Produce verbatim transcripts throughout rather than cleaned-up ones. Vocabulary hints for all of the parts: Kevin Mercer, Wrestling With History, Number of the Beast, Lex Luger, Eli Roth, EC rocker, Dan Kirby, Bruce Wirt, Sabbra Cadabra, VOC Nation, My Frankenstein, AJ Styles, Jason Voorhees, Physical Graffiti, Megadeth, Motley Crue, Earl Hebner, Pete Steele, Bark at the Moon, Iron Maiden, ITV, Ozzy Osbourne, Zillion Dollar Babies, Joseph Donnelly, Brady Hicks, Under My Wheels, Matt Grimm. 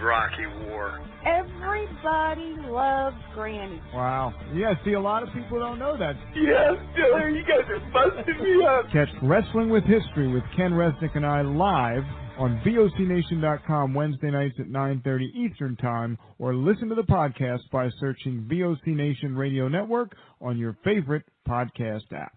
Iraqi war. Everybody loves Granny. Wow. Yeah, see, a lot of people don't know that. Yes, Diller, you guys are busting me up. Catch Wrestling with History with Ken Resnick and I live on V O C Nation dot com Wednesday nights at nine thirty Eastern Time, or listen to the podcast by searching V O C Nation Radio Network on your favorite podcast app.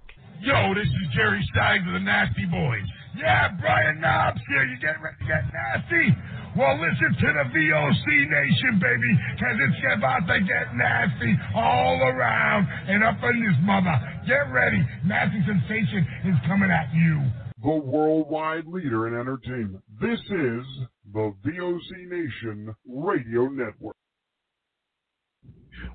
Yo, this is Jerry Stein of the Nasty Boys. Yeah, Brian Knobs here. You getting ready to get nasty? Well, listen to the V O C Nation, baby, because it's about to get nasty all around and up in this mother. Get ready. Nasty Sensation is coming at you. The worldwide leader in entertainment. This is the V O C Nation Radio Network.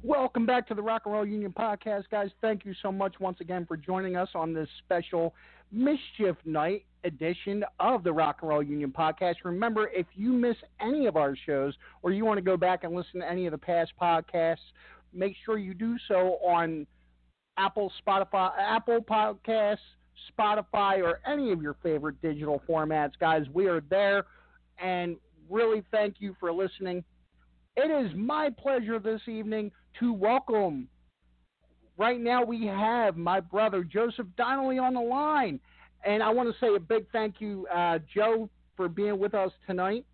Welcome back to the Rock and Roll Union podcast, guys. Thank you so much once again for joining us on this special Mischief Night edition of the Rock and Roll Union podcast. Remember, if you miss any of our shows or you want to go back and listen to any of the past podcasts, make sure you do so on Apple, Spotify, Apple Podcasts, Spotify, or any of your favorite digital formats, guys. We are there, and really thank you for listening. It is my pleasure this evening to welcome, right now we have my brother Joseph Donnelly on the line. And I want to say a big thank you, uh, Joe, for being with us tonight.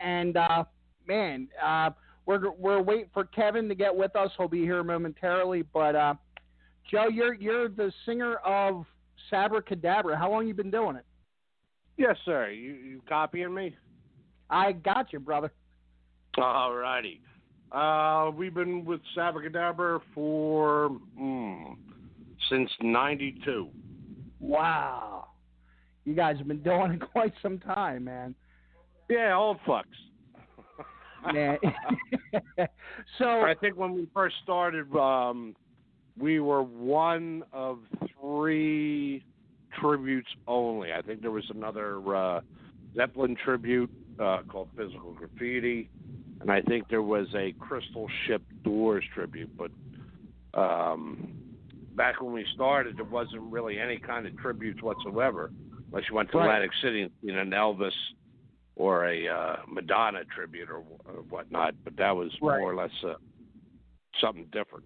And, uh, man, uh, we're we're waiting for Kevin to get with us. He'll be here momentarily. But, uh, Joe, you're, you're the singer of Sabbra Cadabra. How long you been doing it? Yes, sir. You, you copying me? I got you, brother. All righty. Uh, we've been with Sabbra Cadabra for, mm, since ninety-two. Wow. You guys have been doing it quite some time, man. Yeah, old fucks. Man. So I think when we first started, um, we were one of three tributes only. I think there was another uh, Zeppelin tribute uh, called Physical Graffiti. And I think there was a Crystal Ship Doors tribute, but um, back when we started, there wasn't really any kind of tributes whatsoever, unless you went to right. Atlantic City and seen an Elvis or a uh, Madonna tribute or, or whatnot, but that was right. more or less uh, something different.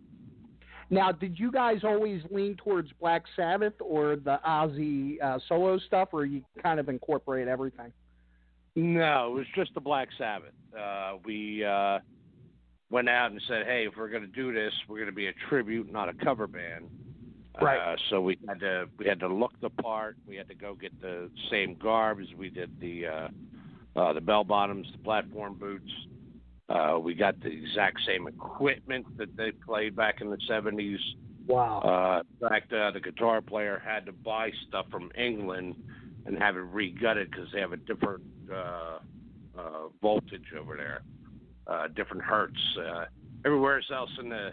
Now, did you guys always lean towards Black Sabbath or the Ozzy uh, solo stuff, or you kind of incorporate everything? No, it was just the Black Sabbath. Uh, we uh, went out and said, hey, if we're going to do this, we're going to be a tribute, not a cover band. Right. Uh, so we had to we had to look the part. We had to go get the same garb as we did the uh, uh, the bell bottoms, the platform boots. Uh, we got the exact same equipment that they played back in the seventies. Wow. Uh, in fact, uh, the guitar player had to buy stuff from England and have it re-gutted because they have a different uh, uh, voltage over there, uh, different hertz. Uh, everywhere else in the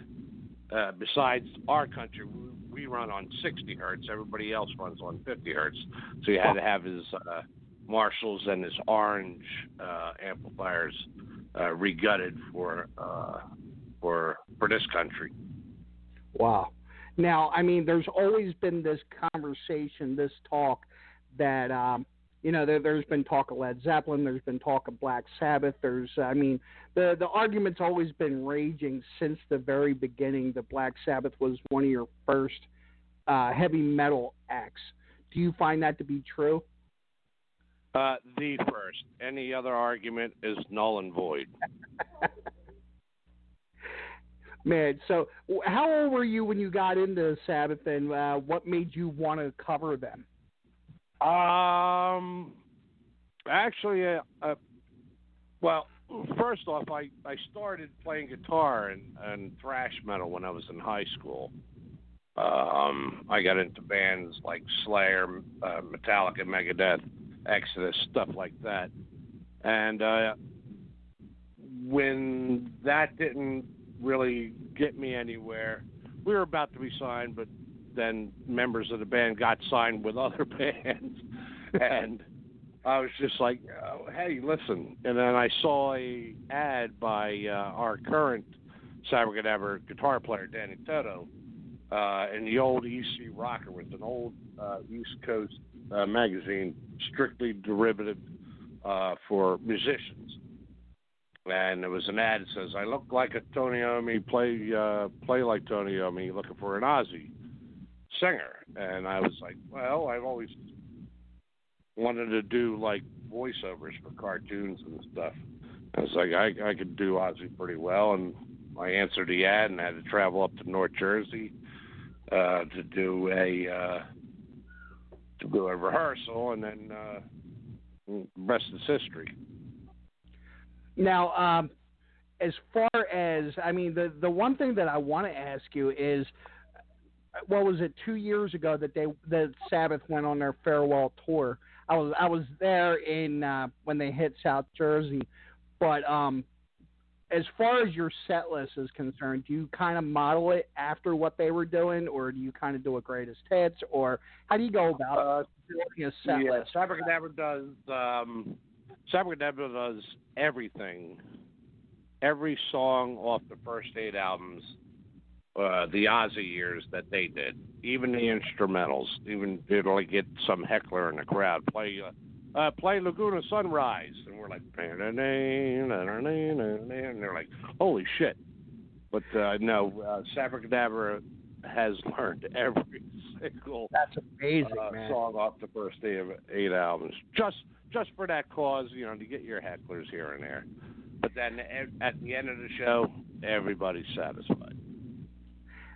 uh, besides our country, we run on sixty hertz. Everybody else runs on fifty hertz. So he had to have his uh, Marshalls and his orange uh, amplifiers uh, re-gutted for uh, for for this country. Wow. Now, I mean, there's always been this conversation, this talk that, um, you know, there, there's been talk of Led Zeppelin, there's been talk of Black Sabbath, there's, I mean, the, the argument's always been raging since the very beginning that Black Sabbath was one of your first uh, heavy metal acts. Do you find that to be true? Uh, the first. Any other argument is null and void. Man, so how old were you when you got into Sabbath, and uh, what made you want to cover them? Um, actually, uh, uh, well, first off, I, I started playing guitar and, and thrash metal when I was in high school. Um, I got into bands like Slayer, uh, Metallica, Megadeth, Exodus, stuff like that. And uh, when that didn't really get me anywhere. We were about to be signed, but then members of the band got signed with other bands, and I was just like, oh, hey, listen. And then I saw a ad by uh, our current Sabbra Cadabra guitar player, Danny Toto, uh, in the old E C Rocker, with an old uh, East Coast uh, magazine, strictly derivative uh, for musicians. And there was an ad that says, I look like a Tony Iommi, play uh, play like Tony Iommi, looking for an Ozzy singer. And I was like, well, I've always wanted to do, like, voiceovers for cartoons and stuff. I was like, I, I could do Ozzy pretty well. And I answered the ad and had to travel up to North Jersey uh, to do a uh, to do a rehearsal, and then uh, the rest is history. Now, um, as far as, I mean, the, the one thing that I want to ask you is, what was it, two years ago that they that Sabbath went on their farewell tour? I was I was there in uh, when they hit South Jersey, but um, as far as your set list is concerned, do you kind of model it after what they were doing, or do you kind of do a greatest hits, or how do you go about uh, building a set yeah, list? Sabbath never does. Um... Sabbra Cadabra does everything, every song off the first eight albums, uh, the Ozzy years that they did, even the instrumentals. Even it'll get some heckler in the crowd play, uh, uh, play Laguna Sunrise, and we're like, and they're like, holy shit! But uh, no, uh, Sabbra Cadabra has learned every single that's amazing uh, man. song off the first eight albums. Just. Just for that cause, you know, to get your hecklers here and there. But then at the end of the show, everybody's satisfied.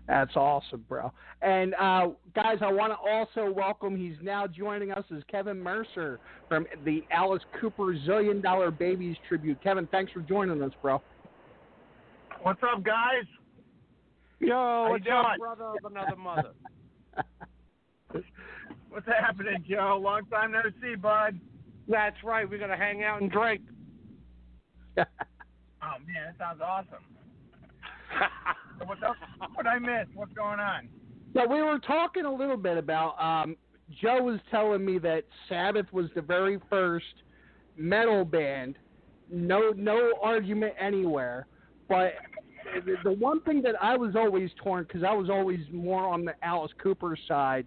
That's awesome, bro. And, uh, guys, I want to also welcome, he's now joining us, is Kevin Mercer from the Alice Cooper Zillion Dollar Babies tribute. Kevin, thanks for joining us, bro. What's up, guys? Yo, what's up, brother of another mother? What's happening, Joe? Long time no see, bud. That's right. We're going to hang out and drink. Oh, man, that sounds awesome. What's up? What did I miss? What's going on? So we were talking a little bit about, um, Joe was telling me that Sabbath was the very first metal band. No, no argument anywhere. But the one thing that I was always torn, because I was always more on the Alice Cooper side,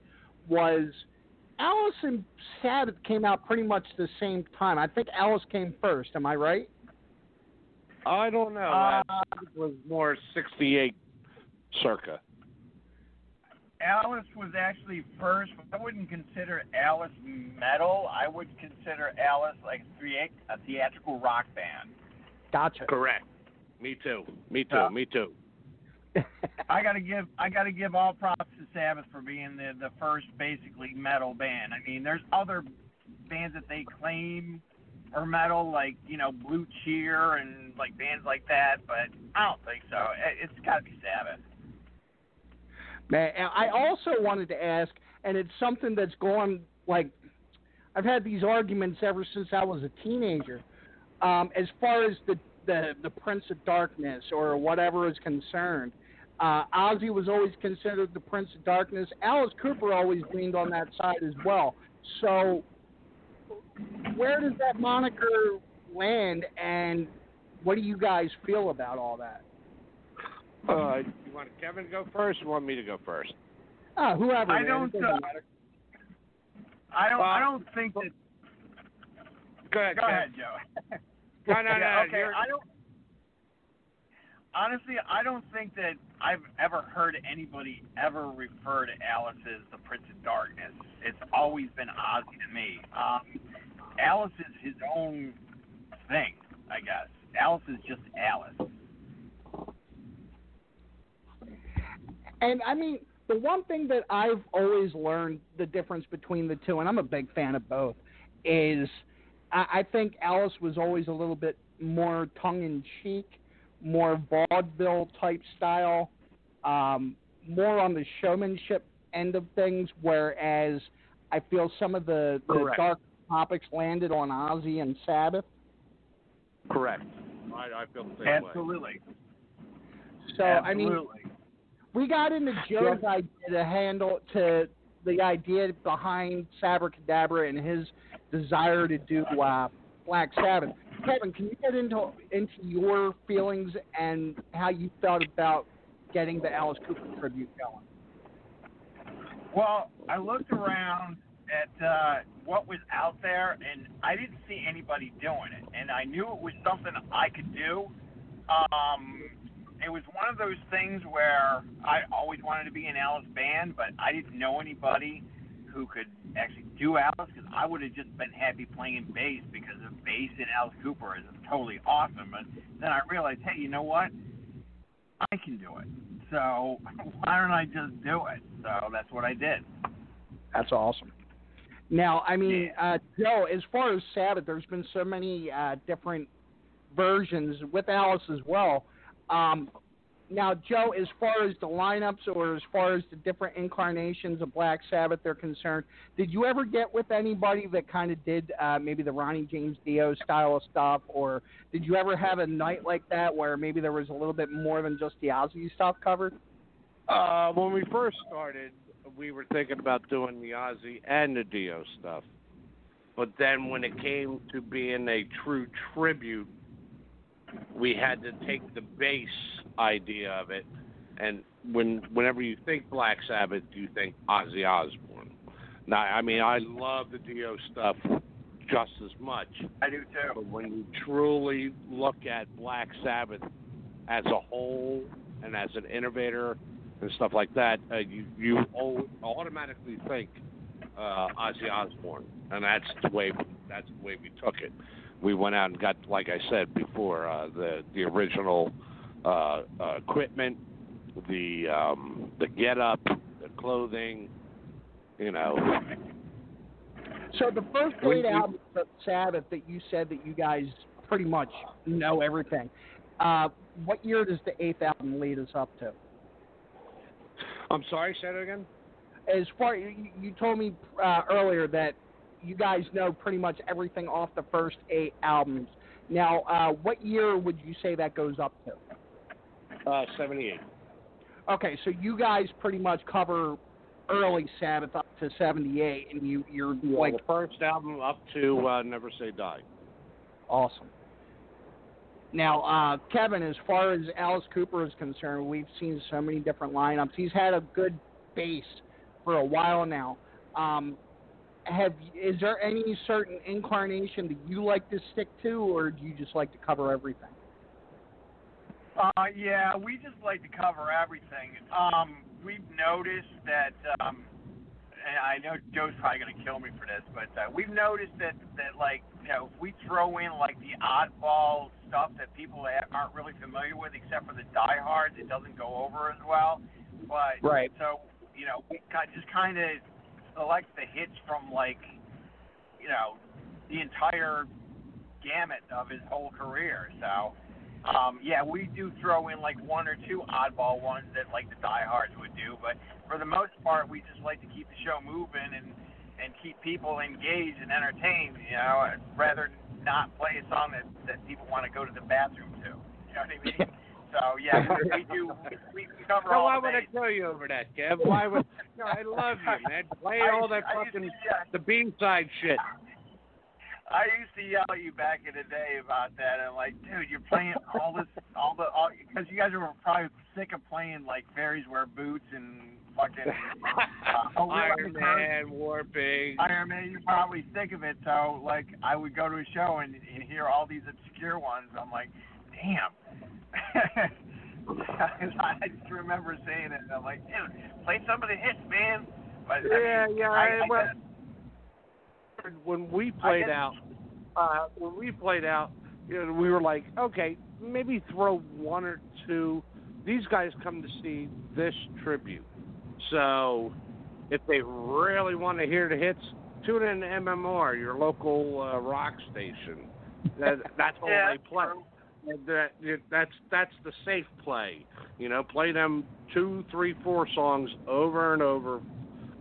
was Alice and Sabbath came out pretty much the same time. I think Alice came first. Am I right? I don't know. Uh, it was more sixty-eight circa. Alice was actually first. I wouldn't consider Alice metal. I would consider Alice like a theatrical rock band. Gotcha. Correct. Me too. Me too. Uh, Me too. I gotta give I gotta give all props to Sabbath for being the, the first basically metal band. I mean, there's other bands that they claim are metal, like, you know, Blue Cheer and like bands like that, but I don't think so. It's got to be Sabbath. Man, I also wanted to ask, and it's something that's gone, like, I've had these arguments ever since I was a teenager, um, as far as the, the, the Prince of Darkness or whatever is concerned. Uh, Ozzy was always considered the Prince of Darkness. Alice Cooper always leaned on that side as well. So where does that moniker land, and what do you guys feel about all that? Uh, you want Kevin to go first, or you want me to go first? Oh, whoever. I don't. Uh, I don't. Well, I don't think that. Go ahead, go Kevin. ahead, Joe. no, no, no. Yeah, okay. You're... I don't. Honestly, I don't think that I've ever heard anybody ever refer to Alice as the Prince of Darkness. It's always been Ozzy to me. Um, Alice is his own thing, I guess. Alice is just Alice. And, I mean, the one thing that I've always learned, the difference between the two, and I'm a big fan of both, is I, I think Alice was always a little bit more tongue-in-cheek, more vaudeville-type style, um, more on the showmanship end of things, whereas I feel some of the, the dark topics landed on Ozzy and Sabbath. Correct. I, I feel the same Absolutely. way. So, Absolutely. So, I mean... We got into Joe's idea to handle to the idea behind Sabbra Cadabra and his desire to do uh, Black Sabbath. Kevin, can you get into into your feelings and how you felt about getting the Alice Cooper tribute going? Well, I looked around at uh, what was out there, and I didn't see anybody doing it, and I knew it was something I could do. Um. It was one of those things where I always wanted to be in Alice band, but I didn't know anybody who could actually do Alice, because I would have just been happy playing bass, because the bass in Alice Cooper is totally awesome. But then I realized, hey, you know what? I can do it. So why don't I just do it? So that's what I did. That's awesome. Now, I mean, yeah. uh, Joe, as far as Sabbath, there's been so many uh, different versions with Alice as well. Um, now, Joe, as far as the lineups or as far as the different incarnations of Black Sabbath are concerned, did you ever get with anybody that kind of did uh, maybe the Ronnie James Dio style of stuff, or did you ever have a night like that where maybe there was a little bit more than just the Ozzy stuff covered? Uh, when we first started, we were thinking about doing the Ozzy and the Dio stuff. But then when it came to being a true tribute, we had to take the bass idea of it, and when whenever you think Black Sabbath, you think Ozzy Osbourne. Now, I mean, I love the Dio stuff just as much. I do too. But when you truly look at Black Sabbath as a whole and as an innovator and stuff like that, uh, you you automatically think uh, Ozzy Osbourne, and that's the way that's the way we took it. We went out and got, like I said before, uh, the the original uh, uh, equipment, the um, the getup, the clothing, you know. So the first eight albums of Sabbath that you said that you guys pretty much know everything. Uh, what year does the eighth album lead us up to? I'm sorry, say that again. As far you, you told me uh, earlier that you guys know pretty much everything off the first eight albums. Now, uh, what year would you say that goes up to? Uh, seventy-eight. Okay, so you guys pretty much cover early Sabbath up to seventy-eight, and you, you're yeah, like... the first album up to uh, Never Say Die. Awesome. Now, uh, Kevin, as far as Alice Cooper is concerned, we've seen so many different lineups. He's had a good base for a while now. Um... Have is there any certain incarnation that you like to stick to, or do you just like to cover everything? Uh, yeah, we just like to cover everything. Um, we've noticed that, um, and I know Joe's probably going to kill me for this, but uh, we've noticed that, that like, you know, if we throw in, like, the oddball stuff that people aren't really familiar with, except for the diehards, it doesn't go over as well. But, right. So you know, just kind of select the hits from, like, you know, the entire gamut of his whole career. So, um, yeah, we do throw in, like, one or two oddball ones that, like, the diehards would do. But for the most part, we just like to keep the show moving and, and keep people engaged and entertained, you know, rather not play a song that, that people want to go to the bathroom to. You know what I mean? So, yeah, we, we do. We, we cover no, all the why would I throw you over that, Kev? Why would? No, I love you, man. Play I, all that I fucking to, yeah. the beanside shit. I used to yell at you back in the day about that, and like, dude, you're playing all this, all the, all because you guys were probably sick of playing like fairies wear boots and fucking uh, Iron Man warping. Iron Man, you're probably sick of it. So like, I would go to a show and, and hear all these obscure ones. I'm like, damn. I just remember saying it. And I'm like, dude, play some of the hits, man. But, yeah, I mean, yeah. I, I, well, I, When we played out, uh, when we played out, you know, we were like, okay, maybe throw one or two. These guys come to see this tribute, so if they really want to hear the hits, tune in to M M R, your local uh, rock station. That, that's all yeah, they play. That, that's that's the safe play. You know, play them two, three, four songs over and over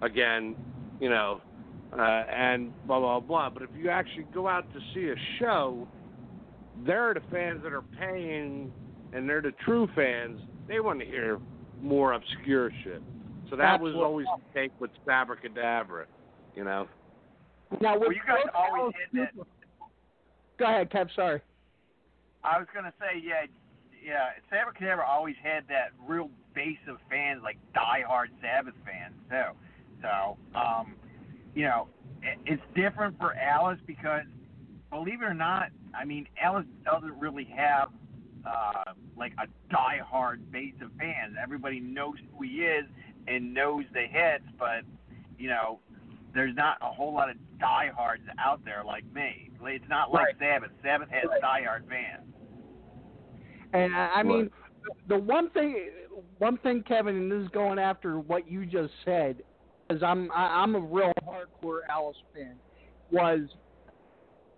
again. You know. Uh, and blah, blah, blah. But if you actually go out to see a show, they're the fans that are paying, and they're the true fans. They want to hear more obscure shit. So that That's was always up. the take with Sabbra Cadabra, you know. Now, well, you guys always did that. Go ahead, Kev, sorry. I was going to say, yeah, yeah, Sabbra Cadabra always had that real base of fans, like diehard Sabbath fans, too. So, um... you know, it's different for Alice because, believe it or not, I mean, Alice doesn't really have, uh, like, a diehard base of fans. Everybody knows who he is and knows the hits, but, you know, there's not a whole lot of diehards out there like me. It's not like right. Sabbath. Sabbath has right. diehard fans. And, I mean, the one thing, one thing, Kevin, and this is going after what you just said, because I'm I, I'm a real hardcore Alice fan, was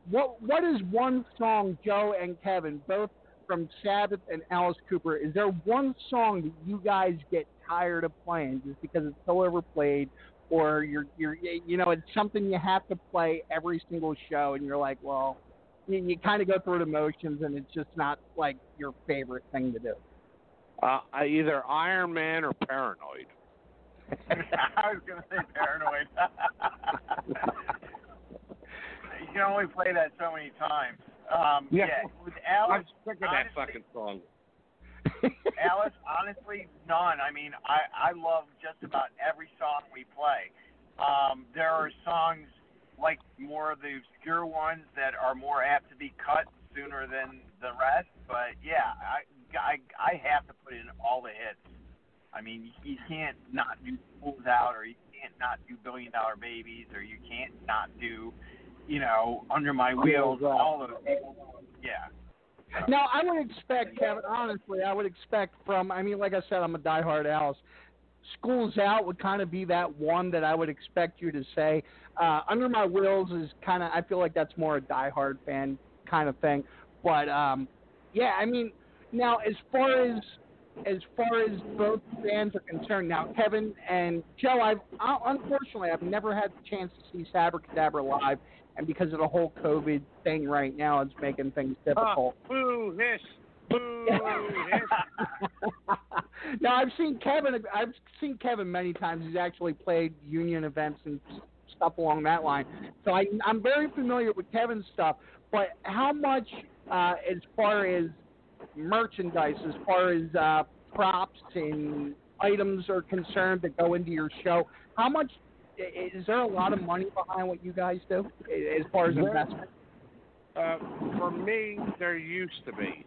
what what is one song, Joe and Kevin, both from Sabbath and Alice Cooper, is there one song that you guys get tired of playing just because it's so overplayed, or you're you're you know it's something you have to play every single show and you're like, well, you, you kind of go through the motions and it's just not like your favorite thing to do? Uh, either Iron Man or Paranoid. I was going to say Paranoid. You can only play that so many times. Um, yeah. yeah. With Alice, I'm sick of that fucking song. Alice, honestly, none. I mean, I, I love just about every song we play. Um, there are songs like more of the obscure ones that are more apt to be cut sooner than the rest. But, yeah, I, I, I have to put in all the hits. I mean, you can't not do Fools Out, or you can't not do Billion Dollar Babies, or you can't not do, you know, Under My Wheels, all those people. Yeah. So. Now, I would expect, Kevin, honestly, I would expect from, I mean, like I said, I'm a diehard Alice. Schools Out would kind of be that one that I would expect you to say. Uh, Under My Wheels is kind of, I feel like that's more a diehard fan kind of thing. But, um, yeah, I mean, now, as far as... as far as both fans are concerned, now Kevin and Joe, I've I, unfortunately I've never had the chance to see Sabbra Cadabra live, and because of the whole COVID thing right now, it's making things difficult. Uh, boo hiss, boo hiss. Now I've seen Kevin. I've seen Kevin many times. He's actually played union events and stuff along that line. So I, I'm very familiar with Kevin's stuff. But how much, uh, as far as merchandise, as far as uh, props and items are concerned that go into your show, how much is there a lot of money behind what you guys do as far as investment? Uh, for me, there used to be.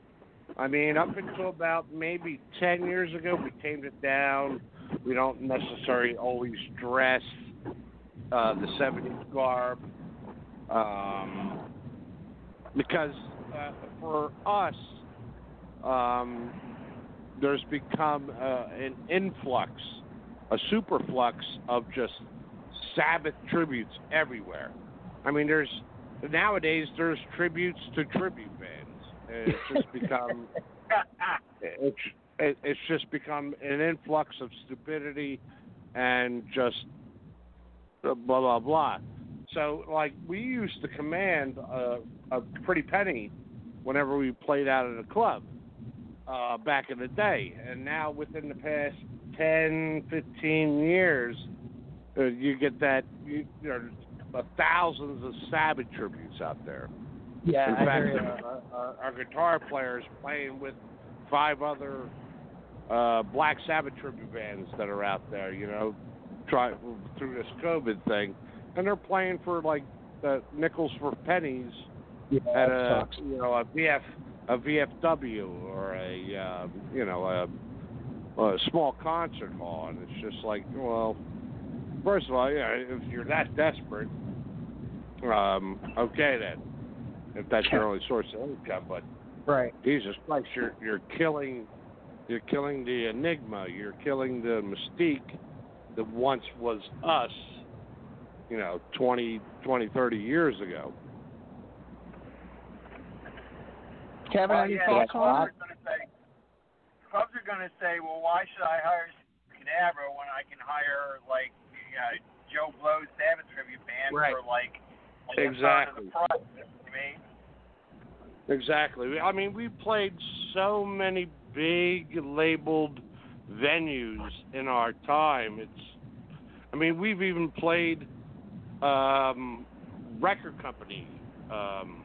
I mean, up until about maybe ten years ago, we tamed it down. We don't necessarily always dress uh, the seventies garb um, because uh, for us, Um, there's become uh, an influx a superflux of just Sabbath tributes everywhere. I mean, there's nowadays there's tributes to tribute bands. It's just become it's it's just become an influx of stupidity and just blah blah blah. So, like, we used to command a, a pretty penny whenever we played out at a club uh, back in the day. And now within the past ten, fifteen years, uh, you get that, you, you know, thousands of Sabbath tributes out there. Yeah, in I fact, hear uh, our, our, our guitar player is playing with five other uh, Black Sabbath tribute bands that are out there, you know, try, through this COVID thing. And they're playing for like uh, nickels for pennies yeah, at a sucks. you know a VF a VFW or a uh, you know a, a small concert hall, and it's just like, well, first of all, yeah, if you're that desperate, um, okay then, if that's your only source of income, but right, Jesus Christ, you're you're killing you're killing the enigma, you're killing the mystique that once was us. You know, twenty, thirty years ago. Kevin, well, any yeah, thoughts on it? Clubs are going to say, well, why should I hire Cadabra when I can hire, like, you know, Joe Blow's Sabbath tribute band right. for, like, like exactly. a part of the price? You mean? Exactly. I mean, we played so many big labeled venues in our time. It's, I mean, we've even played. Um, record company um,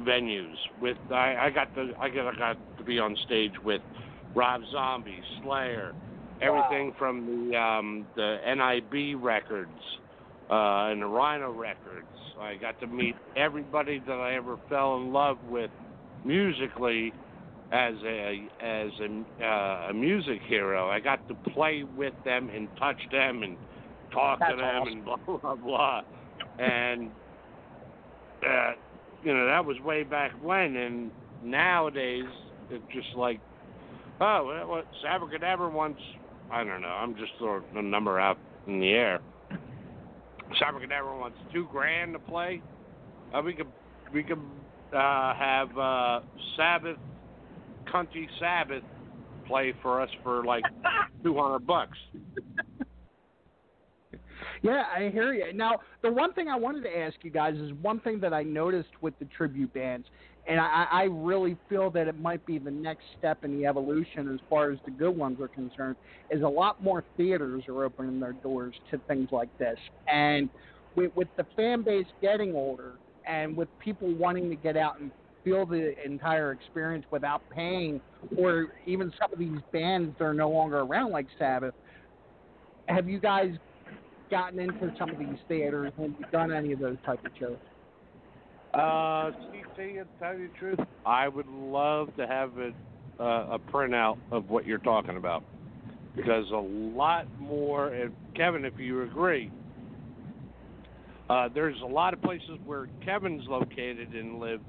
venues with I, I got the I got I got to be on stage with Rob Zombie, Slayer, everything wow. from the um, the N I B records uh, and the Rhino records. I got to meet everybody that I ever fell in love with musically as a as a, uh, a music hero. I got to play with them and touch them and talk That's to them awesome. and blah, blah, blah. And, uh, you know, that was way back when. And nowadays, it's just like, oh, well, Sabbra Cadabra once, I don't know, I'm just throwing a number out in the air. Sabbra Cadabra wants two grand to play. Uh, we could, we could uh, have uh, Sabbath, Cunty Sabbath play for us for like two hundred bucks. Yeah, I hear you. Now, the one thing I wanted to ask you guys is one thing that I noticed with the tribute bands, and I, I really feel that it might be the next step in the evolution as far as the good ones are concerned, is a lot more theaters are opening their doors to things like this. And with, with the fan base getting older and with people wanting to get out and feel the entire experience without paying, or even some of these bands that are no longer around like Sabbath, have you guys gotten into some of these theaters? Have you done any of those type of shows? Uh, C T, to tell you the truth, I would love to have a, uh, a printout of what you're talking about, because a lot more, if, Kevin, if you agree, uh, there's a lot of places where Kevin's located and lives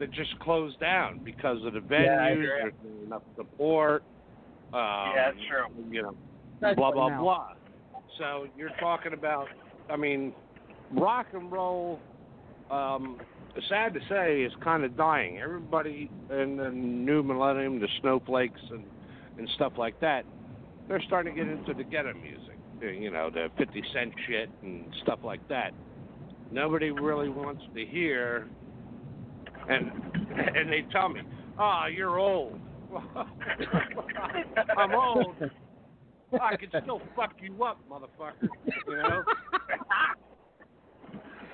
that just closed down because of the venues, yeah, there's not enough support, um, yeah, that's true. You know, that's blah, blah, now. blah. So you're talking about, I mean, rock and roll, um, sad to say, is kind of dying. Everybody in the new millennium, the snowflakes and, and stuff like that, they're starting to get into the ghetto music, you know, the fifty cent shit and stuff like that. Nobody really wants to hear, and and they tell me, ah, oh, you're old. I'm old. I can still fuck you up, motherfucker. You know.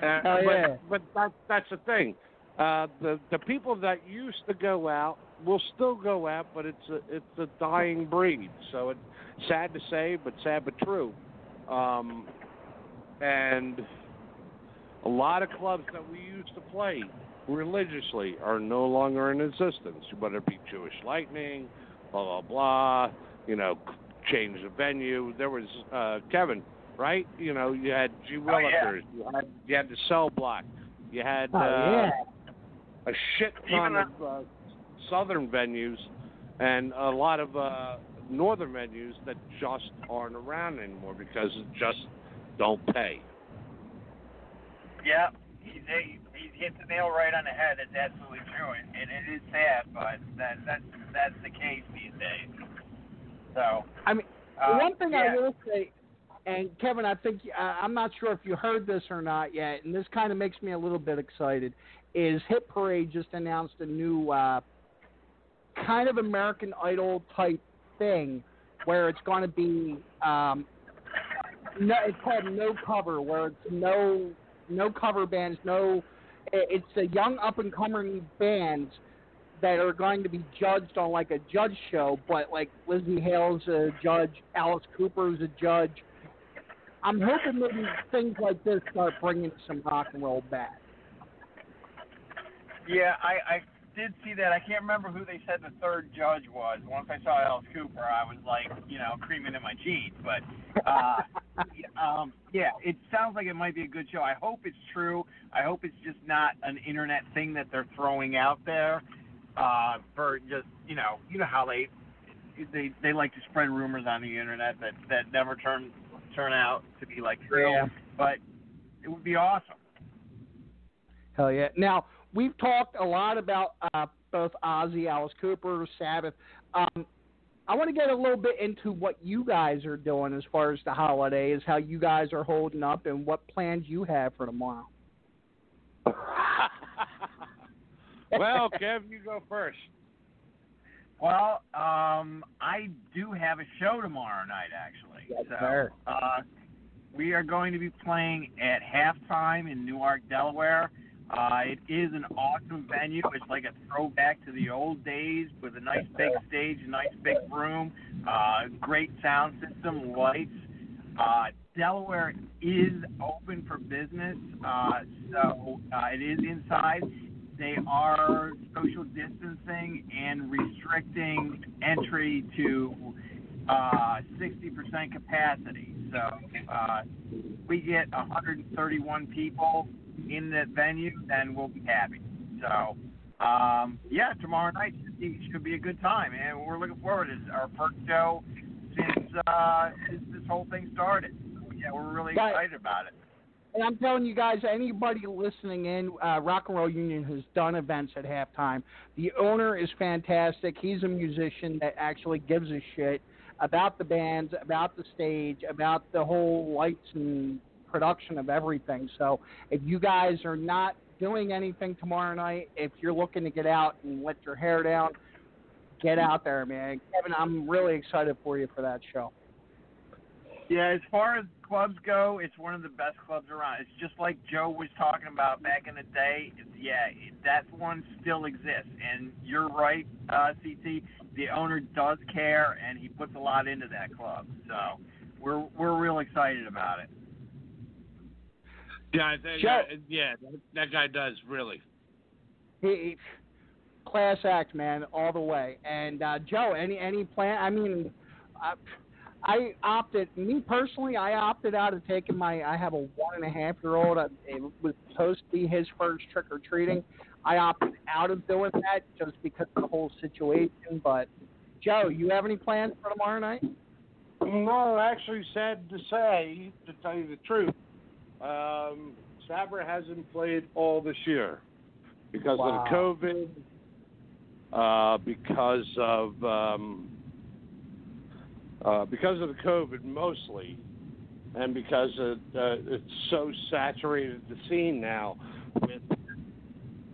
uh, oh, yeah. But, but that, that's the thing. Uh, the the people that used to go out will still go out, but it's a it's a dying breed. So it's sad to say, but sad but true. Um, and a lot of clubs that we used to play religiously are no longer in existence. Whether it be Jewish Lightning, blah blah blah. You know. Change the venue. There was uh, Kevin, right? You know, you had G. Willikers, oh, yeah. you, had, you had the Cell Block, you had oh, uh, yeah. a shit ton Even of uh, southern venues, and a lot of uh, northern venues that just aren't around anymore because just don't pay. Yeah, he's he, he hit the nail right on the head. That's absolutely true, and, and it is sad, but that that's that's the case these days. So I mean, uh, one thing yeah. I will say, and Kevin, I think uh, I'm not sure if you heard this or not yet, and this kind of makes me a little bit excited. Is Hit Parade just announced a new uh, kind of American Idol type thing where it's going to be um, no, it's called No Cover, where it's no no cover bands, no it's a young up and coming bands that are going to be judged on like a judge show, but like Lizzie Hale's a judge, Alice Cooper's a judge. I'm hoping maybe things like this start bringing some rock and roll back. Yeah, I, I did see that. I can't remember who they said the third judge was. Once I saw Alice Cooper, I was like, you know, creaming in my jeans. But, uh, um, yeah, it sounds like it might be a good show. I hope it's true. I hope it's just not an internet thing that they're throwing out there uh, for just, you know, you know how they they they like to spread rumors on the internet that, that never turn turn out to be like true. Yeah. But it would be awesome. Hell yeah. Now, we've talked a lot about uh, both Ozzy, Alice Cooper, Sabbath. Um, I want to get a little bit into what you guys are doing as far as the holidays, how you guys are holding up, and what plans you have for tomorrow. Well, Kev, you go first. Well, um, I do have a show tomorrow night, actually. Yes, so, sir. Uh, we are going to be playing at halftime in Newark, Delaware. Uh, it is an awesome venue. It's like a throwback to the old days with a nice big stage, a nice big room, uh, great sound system, lights. Uh, Delaware is open for business, uh, so uh, it is inside. They are social distancing and restricting entry to uh, sixty percent capacity. So uh, we get one hundred thirty-one people in that venue, then we'll be happy. So, um, yeah, tomorrow night should be, should be a good time, and we're looking forward to our first show since, uh, since this whole thing started. So, yeah, we're really but, excited about it. And I'm telling you guys, anybody listening in, uh, Rock and Roll Union has done events at halftime. The owner is fantastic. He's a musician that actually gives a shit about the bands, about the stage, about the whole lights and production of everything. So if you guys are not doing anything tomorrow night, if you're looking to get out and let your hair down, get out there, man. Kevin, I'm really excited for you for that show. Yeah, as far as clubs go, it's one of the best clubs around. It's just like Joe was talking about back in the day. Yeah, that one still exists. And you're right, uh, C T, the owner does care, and he puts a lot into that club. So we're we're real excited about it. Yeah, that, yeah, yeah, that guy does, really. He, he, class act, man, all the way. And, uh, Joe, any any plan? I mean, I, I opted, me personally, I opted out of taking my, I have a one and a half year old. I, it was supposed to be his first trick-or-treating. I opted out of doing that just because of the whole situation. But, Joe, you have any plans for tomorrow night? No, actually, sad to say, to tell you the truth, Um, Sabbra hasn't played all this year because wow. of the COVID, uh, because of um, uh, because of the COVID mostly, and because it, uh, it's so saturated the scene now with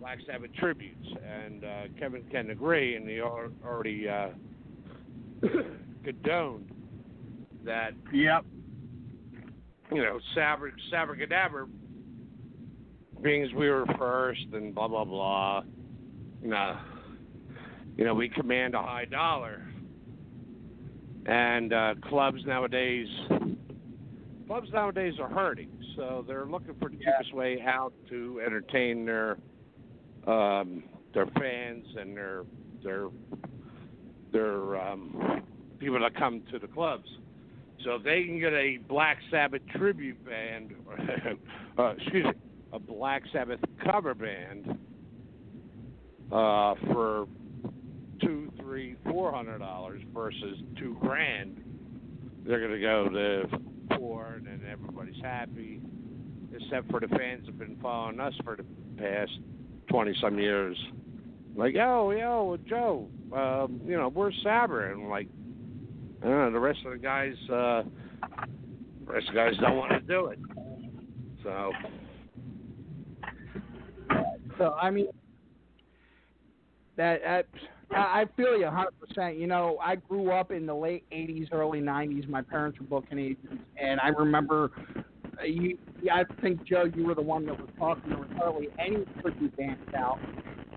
Black Sabbath tributes. And uh, Kevin can agree, and he already uh, condoned that. Yep. You know, Sabbra, Sabbra Cadabra, being as we were first and blah, blah, blah. You know, you know we command a high dollar. And uh, clubs nowadays, clubs nowadays are hurting. So they're looking for the yeah. cheapest way out to entertain their um, their fans and their their their um, people that come to the clubs. So if they can get a Black Sabbath tribute band, uh, excuse me, a Black Sabbath cover band uh, for two, three, four hundred dollars versus two grand, they're going to go to four, and then everybody's happy, except for the fans that have been following us for the past twenty-some years. Like, yo, yo, Joe, um, you know, where's Sabbra? And like, I don't know, the rest of the guys, uh, the rest of the guys don't want to do it. So, so I mean, that, that I feel you one hundred percent. You know, I grew up in the late eighties, early nineties. My parents were booking agents, and I remember, uh, you, I think, Joe, you were the one that was talking. There was hardly any tribute bands out.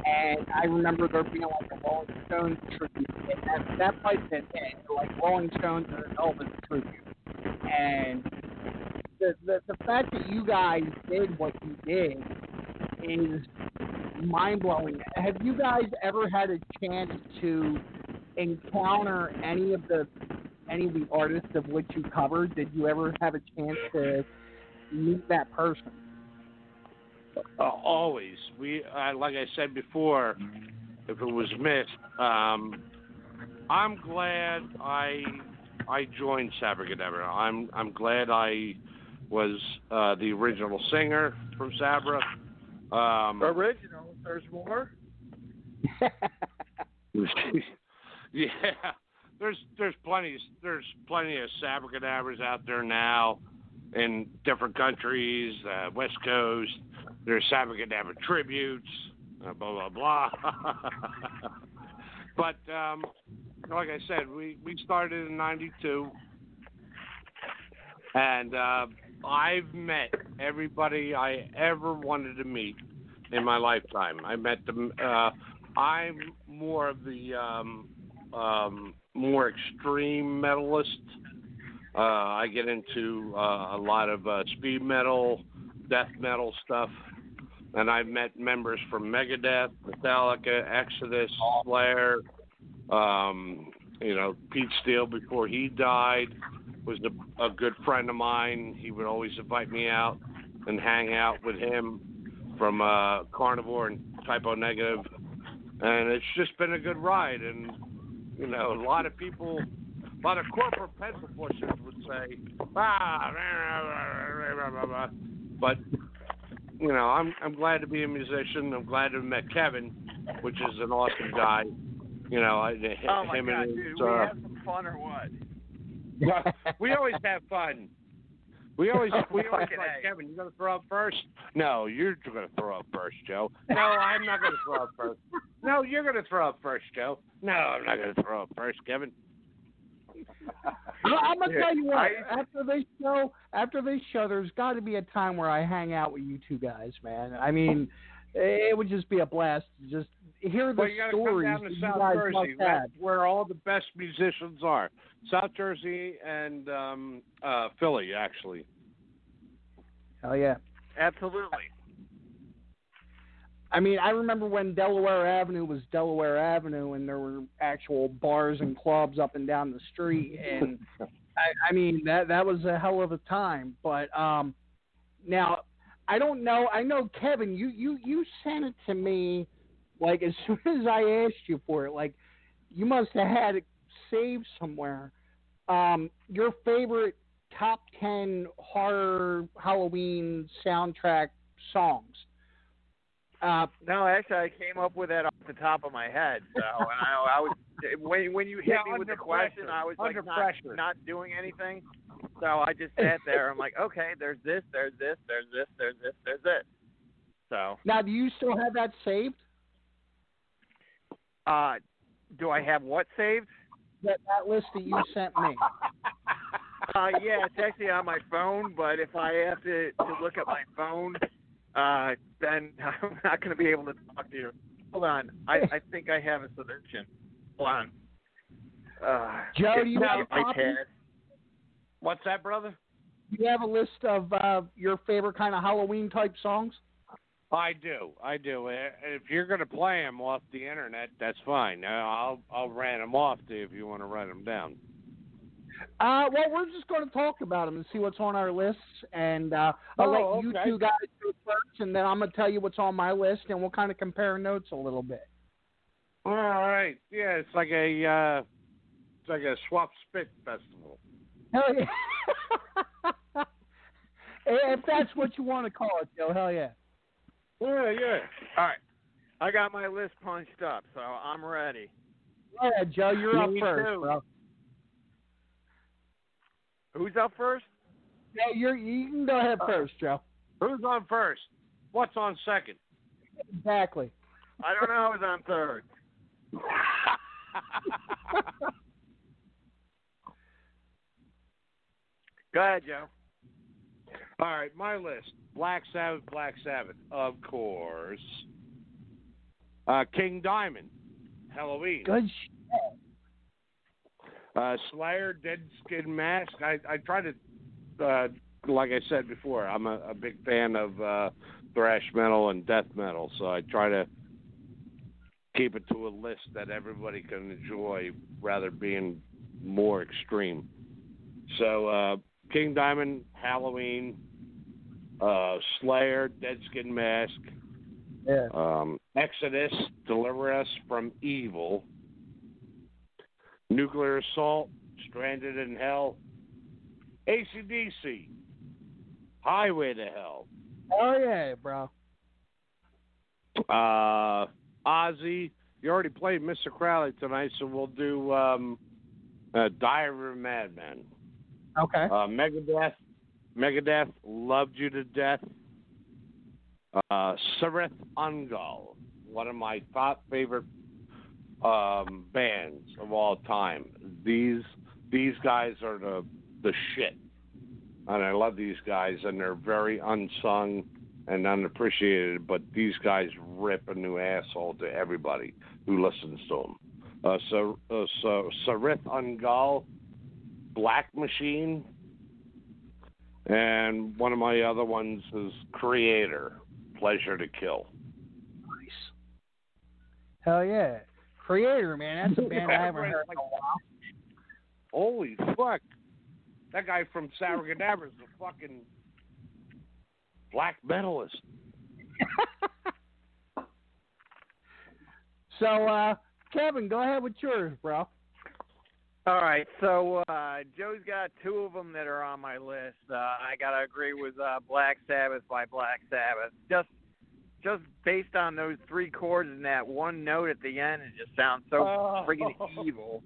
And I remember there being like a Rolling Stones tribute, and that, that place had been like Rolling Stones and an Elvis tribute. And the, the the fact that you guys did what you did is mind blowing. Have you guys ever had a chance to encounter any of the any of the artists of which you covered? Did you ever have a chance to meet that person? Uh, always. We uh, like I said before, if it was missed, um, I'm glad I I joined Sabbra Cadabra. I'm I'm glad I was uh, the original singer from Sabbra. Um, original? There's more. Yeah, there's there's plenty there's plenty of Sabbra Cadabras out there now in different countries, uh, West Coast. There's Sabbra Cadabra tributes, uh, blah, blah, blah. But, um, like I said, we, we started in ninety-two, and uh, I've met everybody I ever wanted to meet in my lifetime. I met them. Uh, I'm more of the um, um, more extreme metalist. Uh, I get into uh, a lot of uh, speed metal, death metal stuff, and I've met members from Megadeth, Metallica, Exodus, Slayer, um, you know, Pete Steele, before he died, was a, a good friend of mine. He would always invite me out and hang out with him from uh, Carnivore and Typo Negative, and it's just been a good ride. And, you know, a lot of people, a lot of corporate pencil pushers would say, ah, blah, blah, blah, blah. But, you know, I'm I'm glad to be a musician. I'm glad to have met Kevin, which is an awesome guy. You know, I, oh my him God, and dude, uh, we have some fun or what? We always have fun. We always we always like, Kevin, you gonna throw up first? No, you're gonna throw up first, Joe. No, I'm not gonna throw up first. No, you're gonna throw up first, Joe. No, I'm not gonna throw up first, Kevin. I'm gonna tell you what. After this show, after this show, there's got to be a time where I hang out with you two guys, man. I mean, it would just be a blast to just hear the well, you stories. Come down to South Jersey, right, where all the best musicians are. South Jersey and um, uh, Philly, actually. Hell yeah! Absolutely. I mean, I remember when Delaware Avenue was Delaware Avenue and there were actual bars and clubs up and down the street. And, I, I mean, that that was a hell of a time. But um, now, I don't know. I know, Kevin, you, you, you sent it to me, like, as soon as I asked you for it. Like, you must have had it saved somewhere. Um, your favorite top ten horror Halloween soundtrack songs. Uh, no, actually, I came up with that off the top of my head. So and I, I was when when you hit yeah, me with the question, pressure. I was under like not, not doing anything. So I just sat there. I'm like, okay, there's this, there's this, there's this, there's this, there's this. So now, do you still have that saved? Uh, do I have what saved? That, that list that you sent me. uh, yeah, it's actually on my phone. But if I have to, to look at my phone. Uh, then I'm not going to be able to talk to you. Hold on. I, I think I have a solution. Hold on. Uh, Joe, do you have a copy? What's that, brother? Do you have a list of uh, your favorite kind of Halloween-type songs? I do. I do. If you're going to play them off the internet, that's fine. I'll I'll rant them off to you if you want to write them down. Uh, well, we're just going to talk about them and see what's on our lists, and uh, I'll oh, let you okay. two guys do it first, and then I'm going to tell you what's on my list, and we'll kind of compare notes a little bit. All right. Yeah, it's like a uh, it's like a swap spit festival. Hell yeah. If that's what you want to call it, Joe, hell yeah. Yeah, yeah. All right. I got my list punched up, so I'm ready. Yeah, Joe, you're Me up first, too. Bro. Who's up first? Yeah, you're, you can go ahead first, Joe. Who's on first? What's on second? Exactly. I don't know who's on third. Go ahead, Joe. All right, my list. Black Sabbath, Black Sabbath, of course. Uh, King Diamond, Halloween. Good shit. Uh, Slayer, Dead Skin Mask. I, I try to, uh, like I said before, I'm a, a big fan of uh, thrash metal and death metal, so I try to keep it to a list that everybody can enjoy rather being more extreme. So, uh, King Diamond, Halloween, uh, Slayer, Dead Skin Mask, yeah. um, Exodus, Deliver Us from Evil, Nuclear Assault, Stranded in Hell, A C D C, Highway to Hell. Oh, yeah, bro. Uh, Ozzy, you already played Mister Crowley tonight, so we'll do um, uh, Diary of a Madman. Okay. Uh, Megadeth, Megadeth, Loved You to Death. Uh, Sareth Ungal, one of my top favorite um, bands of all time. These these guys are the the shit, and I love these guys, and they're very unsung and unappreciated. But these guys rip a new asshole to everybody who listens to them. Uh, so, uh, so Sareth Ungal. Black Machine, and one of my other ones is Creator, Pleasure to Kill. Nice. Hell yeah. Creator, man, that's a band I haven't heard in a while. Holy fuck. That guy from Sabbra Cadabra is a fucking black metalist. So, uh, Kevin, go ahead with yours, bro. All right, so uh, Joe's got two of them that are on my list. Uh, I gotta agree with uh, Black Sabbath by Black Sabbath. Just, just based on those three chords and that one note at the end, it just sounds so oh. freaking evil.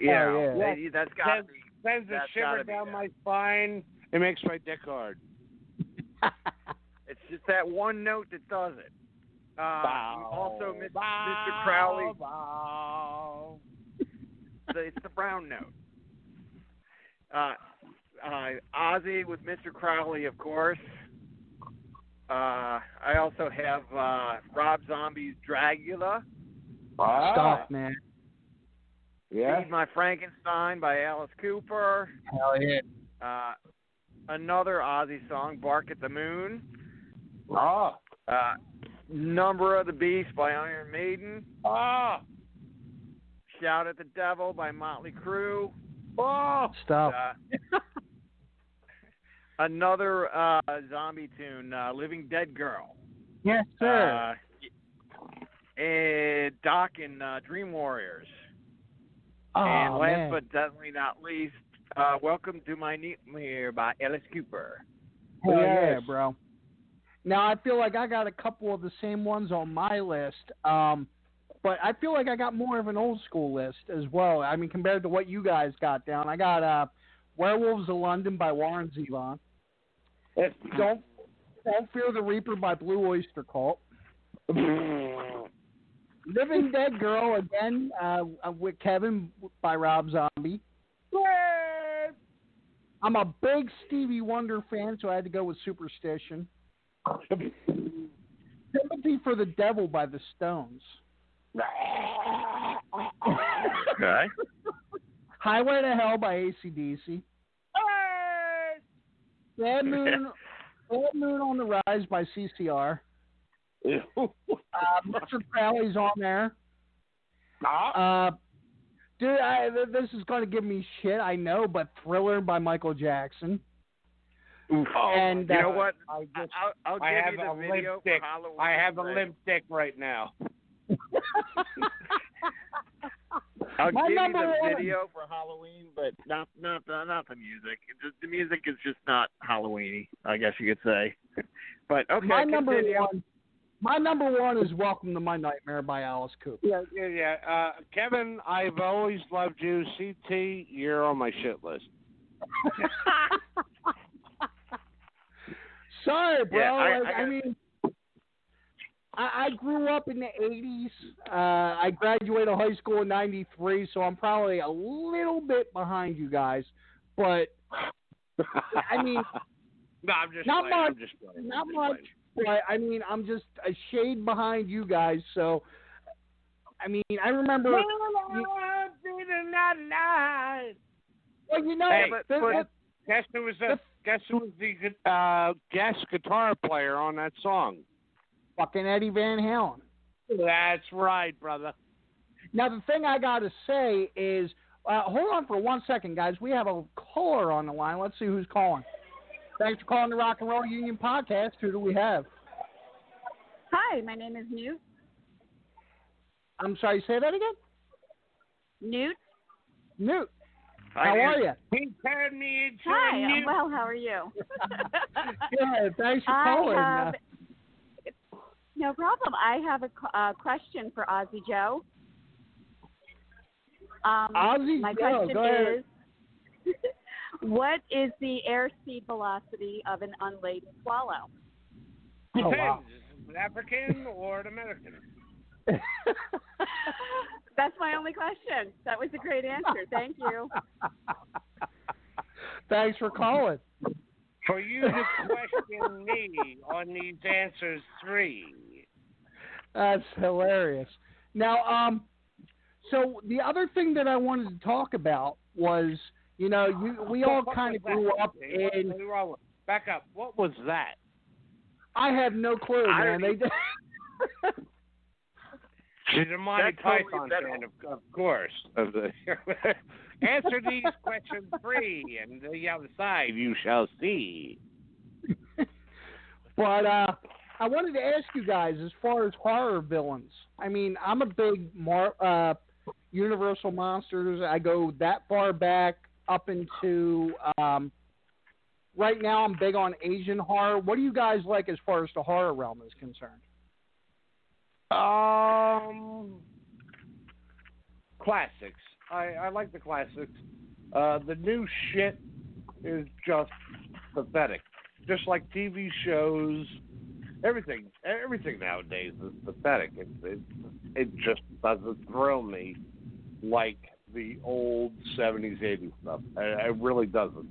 Yeah, oh, yeah. That, that's gotta sends, be. Sends a shiver down my spine. It makes my dick hard. It's just that one note that does it. Uh, bow, also, Mister Bow, Mister Crowley. Bow. It's the brown note. Uh, uh, Ozzy with Mister Crowley, of course. Uh, I also have uh, Rob Zombie's Dracula. Wow. Stop, man. Yeah. Feed My Frankenstein by Alice Cooper. Hell yeah. Uh, another Ozzy song, Bark at the Moon. Ah. Uh, Number of the Beast by Iron Maiden. Ah. Shout at the Devil by Motley Crue. Oh, stop. Uh, another uh, zombie tune, uh, Living Dead Girl. Yes, sir. Uh, and Doc and uh, Dream Warriors. Oh, and last man. But definitely not least, uh, Welcome to My Nightmare by Alice Cooper. Oh, yeah, bro. Now, I feel like I got a couple of the same ones on my list. Um, But I feel like I got more of an old school list as well. I mean, compared to what you guys got down, I got uh, "Werewolves of London" by Warren Zevon. Don't Don't Fear the Reaper by Blue Oyster Cult. "Living Dead Girl" again uh, with Kevin by Rob Zombie. I'm a big Stevie Wonder fan, so I had to go with "Superstition." "Sympathy for the Devil" by the Stones. Okay. "Highway to Hell" by A C D C. Bad Moon, Bad Moon on the Rise by C C R. uh, Mister Crowley's on there. Uh, dude, I, this is going to give me shit, I know, but "Thriller" by Michael Jackson. Oh, and you uh, know what? I just, I'll, I'll give I have you the video for Halloween. I have a limp dick right now. I'll My give number you the one. video for Halloween, but not not not the music. Just, the music is just not Halloweeny, I guess you could say. But okay, My continue. number one. My number one is Welcome to My Nightmare by Alice Cooper. Yeah, yeah, yeah. Uh, Kevin, I've always loved you. C T, you're on my shit list. Sorry, bro. Yeah, I, I, I mean, I, I grew up in the eighties. Uh, I graduated high school in ninety-three, so I'm probably a little bit behind you guys. But, I mean, no, I'm just not playing. much. I'm just playing. Not I'm just much. Playing. But, I mean, I'm just a shade behind you guys. So, I mean, I remember. Well, you know, hey, but, but guess who was the guess who was the uh, guest guitar player on that song? Fucking Eddie Van Halen. That's right, brother. Now the thing I gotta say is, uh, hold on for one second, guys. We have a caller on the line. Let's see who's calling. Thanks for calling the Rock and Roll Union podcast. Who do we have? Hi, my name is Newt. I'm sorry, say that again? Newt. Newt. Hi, how Newt. are you? He turned me into Hi, a I'm well. How are you? Yeah, thanks for calling. I have, uh, no problem. I have a uh, question for Ozzy Joe. Um, Ozzy my Joe, question go ahead. is... What is the air speed velocity of an unladen swallow? Depends. Oh, wow. African or an American? That's my only question. That was a great answer. Thank you. Thanks for calling. For you to question me on these answers three. That's hilarious. Now, um, so the other thing that I wanted to talk about was... You know, you, we all kind of grew up in... Back up. What was that? I have no clue, man. They did. She's a Monty Python fan, of, of course. Of the... Answer these questions three, and the other side you shall see. But uh, I wanted to ask you guys, as far as horror villains, I mean, I'm a big Mar- uh, Universal Monsters. I go that far back. Up into um, right now, I'm big on Asian horror. What do you guys like as far as the horror realm is concerned? Um, classics. I, I like the classics. Uh, the new shit is just pathetic. Just like T V shows, everything, everything nowadays is pathetic. It it, it just doesn't thrill me like the old seventies, eighties stuff. It really doesn't.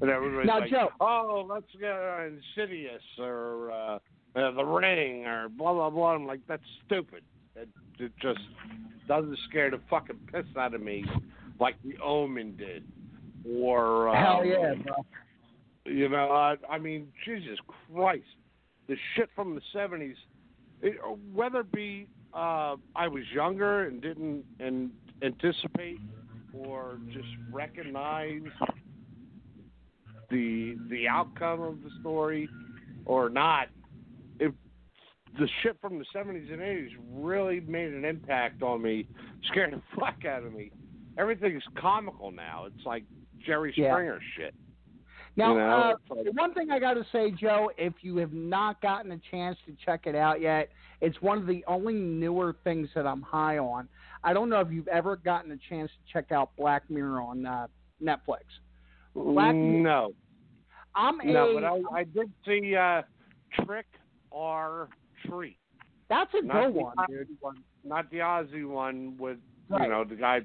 And everybody's now, like, Joe, oh, let's get uh, Insidious or uh, uh, The Ring or blah, blah, blah. I'm like, that's stupid. It, it just doesn't scare the fucking piss out of me like The Omen did. Or, uh, hell yeah, bro. You know, I, I mean, Jesus Christ. The shit from the seventies, it, whether it be uh, I was younger and didn't, and anticipate or just recognize the the outcome of the story or not, if the shit from the seventies and eighties really made an impact on me, scared the fuck out of me. Everything's comical now. It's like Jerry Springer yeah. shit. Now, you know, uh, like, one thing I got to say, Joe, if you have not gotten a chance to check it out yet, it's one of the only newer things that I'm high on. I don't know if you've ever gotten a chance to check out Black Mirror on uh, Netflix. Black no. I'm no, a, but I, I did see uh, Trick or Treat. That's a not good one, dude. One, not the Aussie one with, right. you know, the guy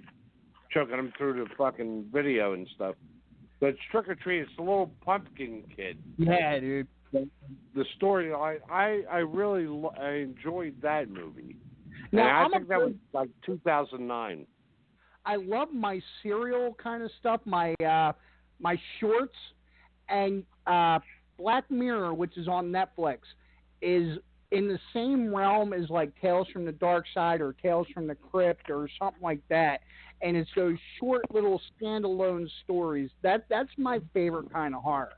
choking him through the fucking video and stuff. But Trick or Treat, it's the little pumpkin kid. Yeah, dude. The, the story, I, I, I really lo- I enjoyed that movie. Now, and I I'm think a, that was like two thousand nine. I love my serial kind of stuff, my uh, my shorts, and uh, Black Mirror, which is on Netflix, is in the same realm as like Tales from the Dark Side or Tales from the Crypt or something like that. And it's those short little standalone stories. That that's my favorite kind of horror.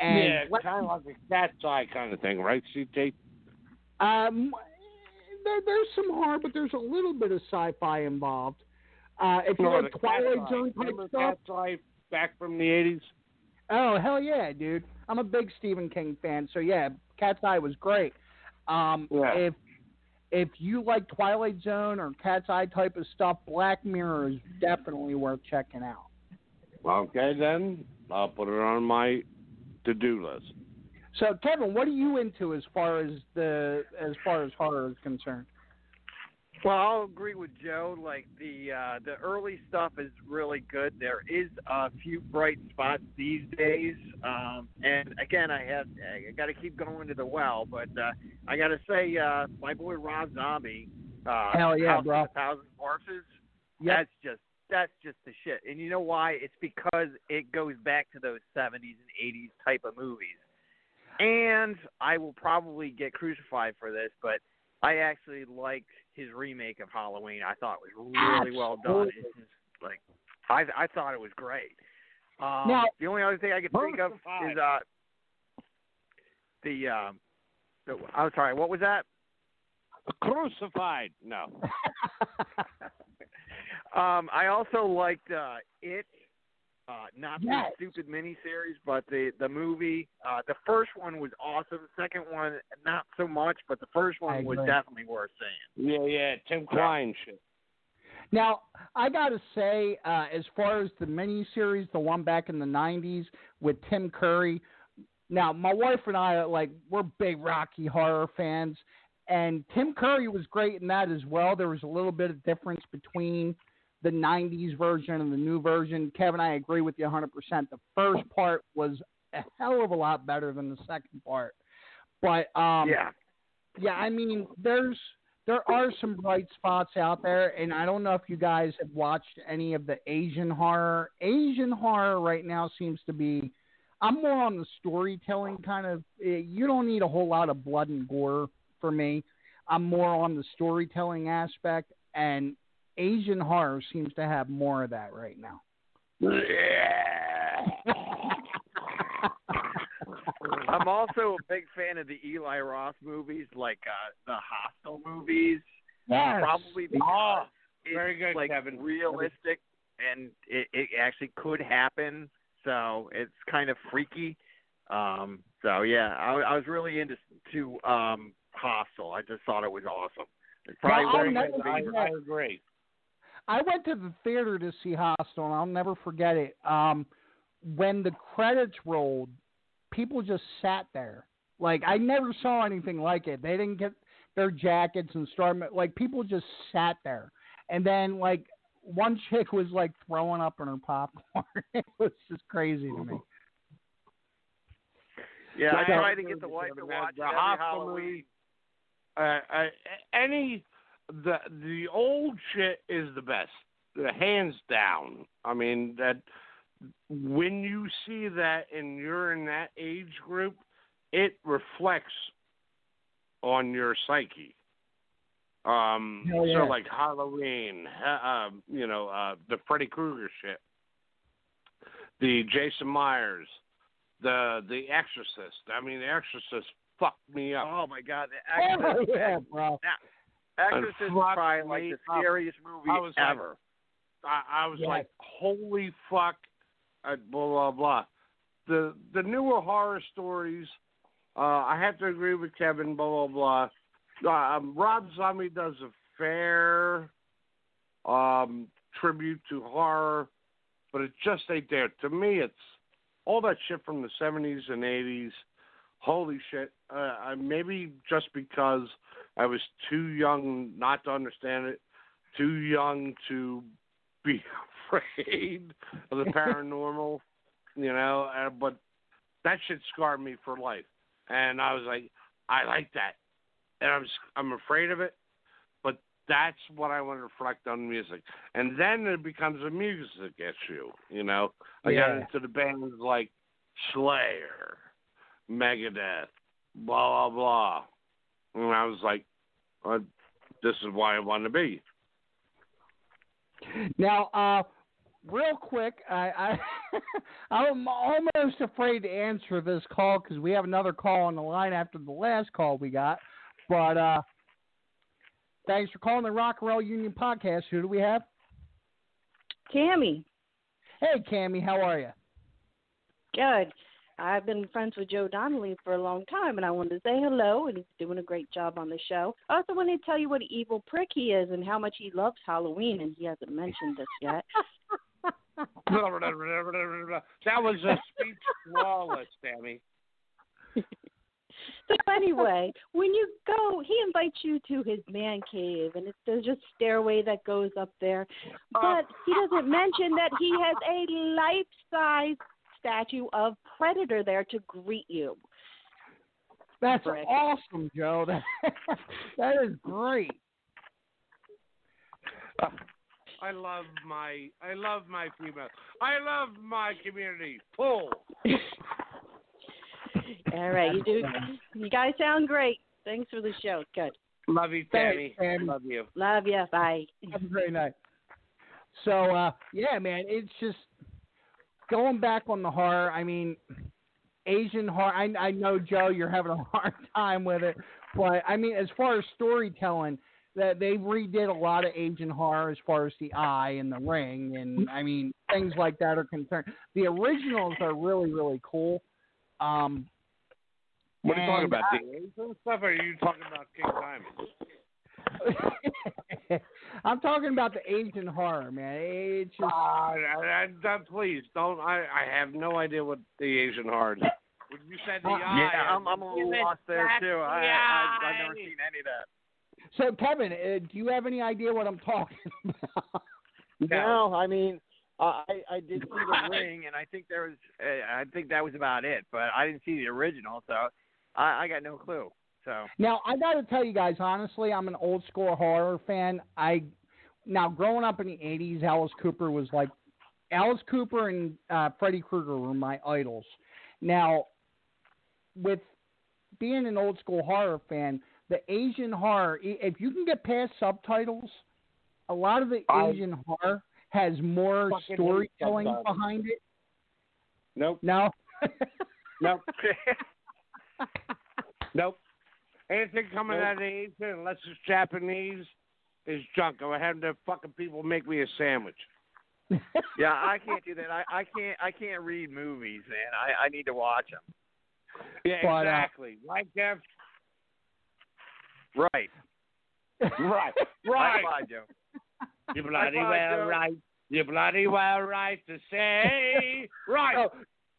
And yeah, Black, kind of like a cat's eye kind of thing, right, C T? Um. There's some horror, but there's a little bit of sci-fi involved. Uh, if you oh, like Twilight Zone type stuff. Cat's Life back from the eighties? Oh, hell yeah, dude. I'm a big Stephen King fan, so yeah, Cat's Eye was great. Um, yeah. If if you like Twilight Zone or Cat's Eye type of stuff, Black Mirror is definitely worth checking out. Okay, then. I'll put it on my to-do list. So, Kevin, what are you into as far as the as far as horror is concerned? Well, I'll agree with Joe. Like, the uh, the early stuff is really good. There is a few bright spots these days. Um, and, again, I have I got to keep going to the well. But uh, I got to say, uh, my boy Rob Zombie, uh, Hell yeah, House bro. of a Thousand Corpses, yep. that's just that's just the shit. And you know why? It's because it goes back to those seventies and eighties type of movies. And I will probably get crucified for this, but I actually liked his remake of Halloween. I thought it was really Absolutely. well done. It's just, like, I I thought it was great. Um, now, the only other thing I could think of is uh, the, um, the – I'm sorry, what was that? Crucified. No. um, I also liked uh, It. Uh, not the yes. stupid miniseries, but the, the movie. Uh, the first one was awesome. The second one, not so much, but the first one was definitely worth seeing. Yeah, yeah, Tim Klein shit. Now, I got to say, uh, as far as the miniseries, the one back in the nineties with Tim Curry, now, my wife and I, are like, we're big Rocky Horror fans, and Tim Curry was great in that as well. There was a little bit of difference between the nineties version and the new version. Kevin, I agree with you one hundred percent. The first part was a hell of a lot better than the second part. But, um, yeah. yeah, I mean, there's there are some bright spots out there, and I don't know if you guys have watched any of the Asian horror. Asian horror right now seems to be, I'm more on the storytelling kind of, you don't need a whole lot of blood and gore for me. I'm more on the storytelling aspect, and Asian horror seems to have more of that right now. Yeah. I'm also a big fan of the Eli Roth movies, like uh, the Hostel movies. Yes. Probably because oh, it's very good, like Kevin. realistic and it, it actually could happen. So it's kind of freaky. Um, so, yeah, I, I was really into to, um, Hostel. I just thought it was awesome. It's probably no, very good. I agree. I went to the theater to see Hostel, and I'll never forget it. Um, when the credits rolled, people just sat there. Like, I never saw anything like it. They didn't get their jackets and start – like, people just sat there. And then, like, one chick was, like, throwing up in her popcorn. It was just crazy to me. Yeah, so, I tried to get the wife to watch the Hostel movie. Uh, uh, any – The the old shit is the best, hands down. I mean, that when you see that and you're in that age group, it reflects on your psyche. Um, oh, yeah. So like Halloween, uh, you know, uh, the Freddy Krueger shit, the Jason Myers, the the Exorcist. I mean, the Exorcist fucked me up. Oh my god, the Exorcist, oh, yeah, bro. Now, Exorcist is probably like the scariest movie I was ever. Like, I, I was yes. like, holy fuck, uh, blah, blah, blah. The the newer horror stories, uh, I have to agree with Kevin, blah, blah, blah. Um, Rob Zombie does a fair um, tribute to horror, but it just ain't there. To me, it's all that shit from the seventies and eighties. Holy shit. Uh, maybe just because I was too young not to understand it, too young to be afraid of the paranormal, you know, uh, but that shit scarred me for life. And I was like, I like that. And I'm I'm afraid of it, but that's what I want to reflect on music. And then it becomes a music issue, you know. I yeah. got into the bands like Slayer, Megadeth, blah, blah, blah. And I was like, uh, this is why I want to be. Now, uh, real quick, I, I, I'm almost afraid to answer this call because we have another call on the line after the last call we got. But uh, thanks for calling the Rock and Roll Union podcast. Who do we have? Cammy. Hey, Cammy. How are you? Good. I've been friends with Joe Donnelly for a long time, and I wanted to say hello, and he's doing a great job on the show. I also wanted to tell you what an evil prick he is and how much he loves Halloween, and he hasn't mentioned this yet. That was a speech flawless, Sammy. So anyway, when you go, he invites you to his man cave, and it's there's just stairway that goes up there. But he doesn't mention that he has a life-size statue of Predator there to greet you. That's Rick. Awesome, Joe. That, that is great. Uh, I love my I love my female. I love my community. Pull. All right, you do. You guys sound great. Thanks for the show. Good. Love you, Tammy. Thanks, Tammy. Love you. Love you. Bye. Have a great night. So, uh, yeah, man, it's just going back on the horror. I mean, Asian horror. I, I know, Joe, you're having a hard time with it, but I mean, as far as storytelling, that they redid a lot of Asian horror as far as the eye and the ring, and I mean, things like that are concerned. The originals are really, really cool. Um, what are you talking about? I, the Asian stuff, or are you talking about King Diamond? I'm talking about the Asian horror, man. It's just... uh, I, I, I, please don't. I, I have no idea what the Asian horror is. When you said the uh, eye, yeah, I'm, I'm a little lost there too. The I, I, I've never seen any of that. So, Kevin, uh, do you have any idea what I'm talking about? No, I mean, I, I did see The Ring, and I think there was, I think that was about it. But I didn't see the original, so I, I got no clue. So now I got to tell you guys honestly, I'm an old school horror fan. I now growing up in the eighties, Alice Cooper was like Alice Cooper and uh, Freddy Krueger were my idols. Now, with being an old school horror fan. The Asian horror, if you can get past subtitles, a lot of the Asian I horror has more storytelling behind it. Nope. No? Nope. Nope. Anything coming nope. out of Asia, unless it's Japanese, is junk. I'm having the fucking people make me a sandwich. Yeah, I can't do that. I, I can't I can't read movies, man. I, I need to watch them. Yeah, but, exactly. Uh, like that. Right. Right. Right. You're bloody well right. You're bloody well right to say. Right. Oh,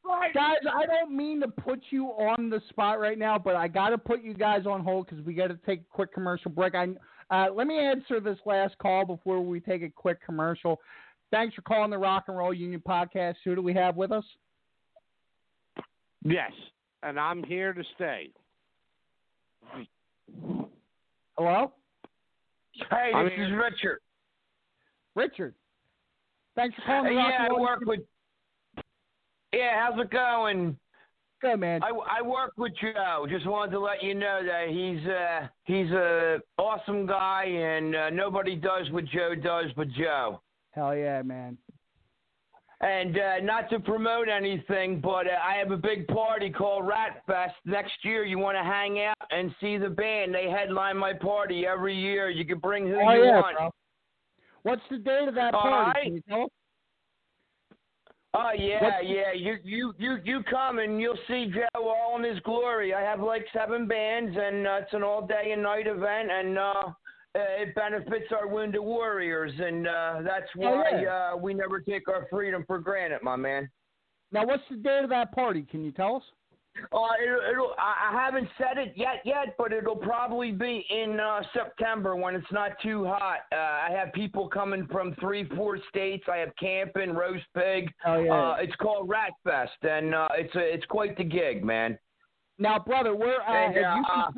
right. Guys, I don't mean to put you on the spot right now, but I got to put you guys on hold because we got to take a quick commercial break. I, uh, let me answer this last call before we take a quick commercial. Thanks for calling the Rock and Roll Union Podcast. Who do we have with us? Yes, and I'm here to stay. Hello? Hey, this is Richard. Richard. Thanks for calling. Hey, yeah, I work with... Yeah, how's it going? Good, man. I, I work with Joe. Just wanted to let you know that he's uh, he's a awesome guy, and uh, nobody does what Joe does but Joe. Hell yeah, man. And uh, not to promote anything, but uh, I have a big party called Rat Fest next year. You want to hang out and see the band? They headline my party every year. You can bring who oh, you yeah, want. Bro. What's the date of that All party? Right. Oh yeah, What's... yeah. You you you you come and you'll see Joe all in his glory. I have like seven bands, and uh, it's an all day and night event, and uh, Uh, it benefits our Wounded Warriors, and uh, that's why oh, yeah. uh, we never take our freedom for granted, my man. Now, what's the date of that party? Can you tell us? Uh, it, it'll, I haven't said it yet, yet, but it'll probably be in uh, September when it's not too hot. Uh, I have people coming from three, four states. I have camping, roast pig. Oh, yeah. uh, it's called Rat Fest, and uh, it's a, it's quite the gig, man. Now, brother, we're uh, and, uh,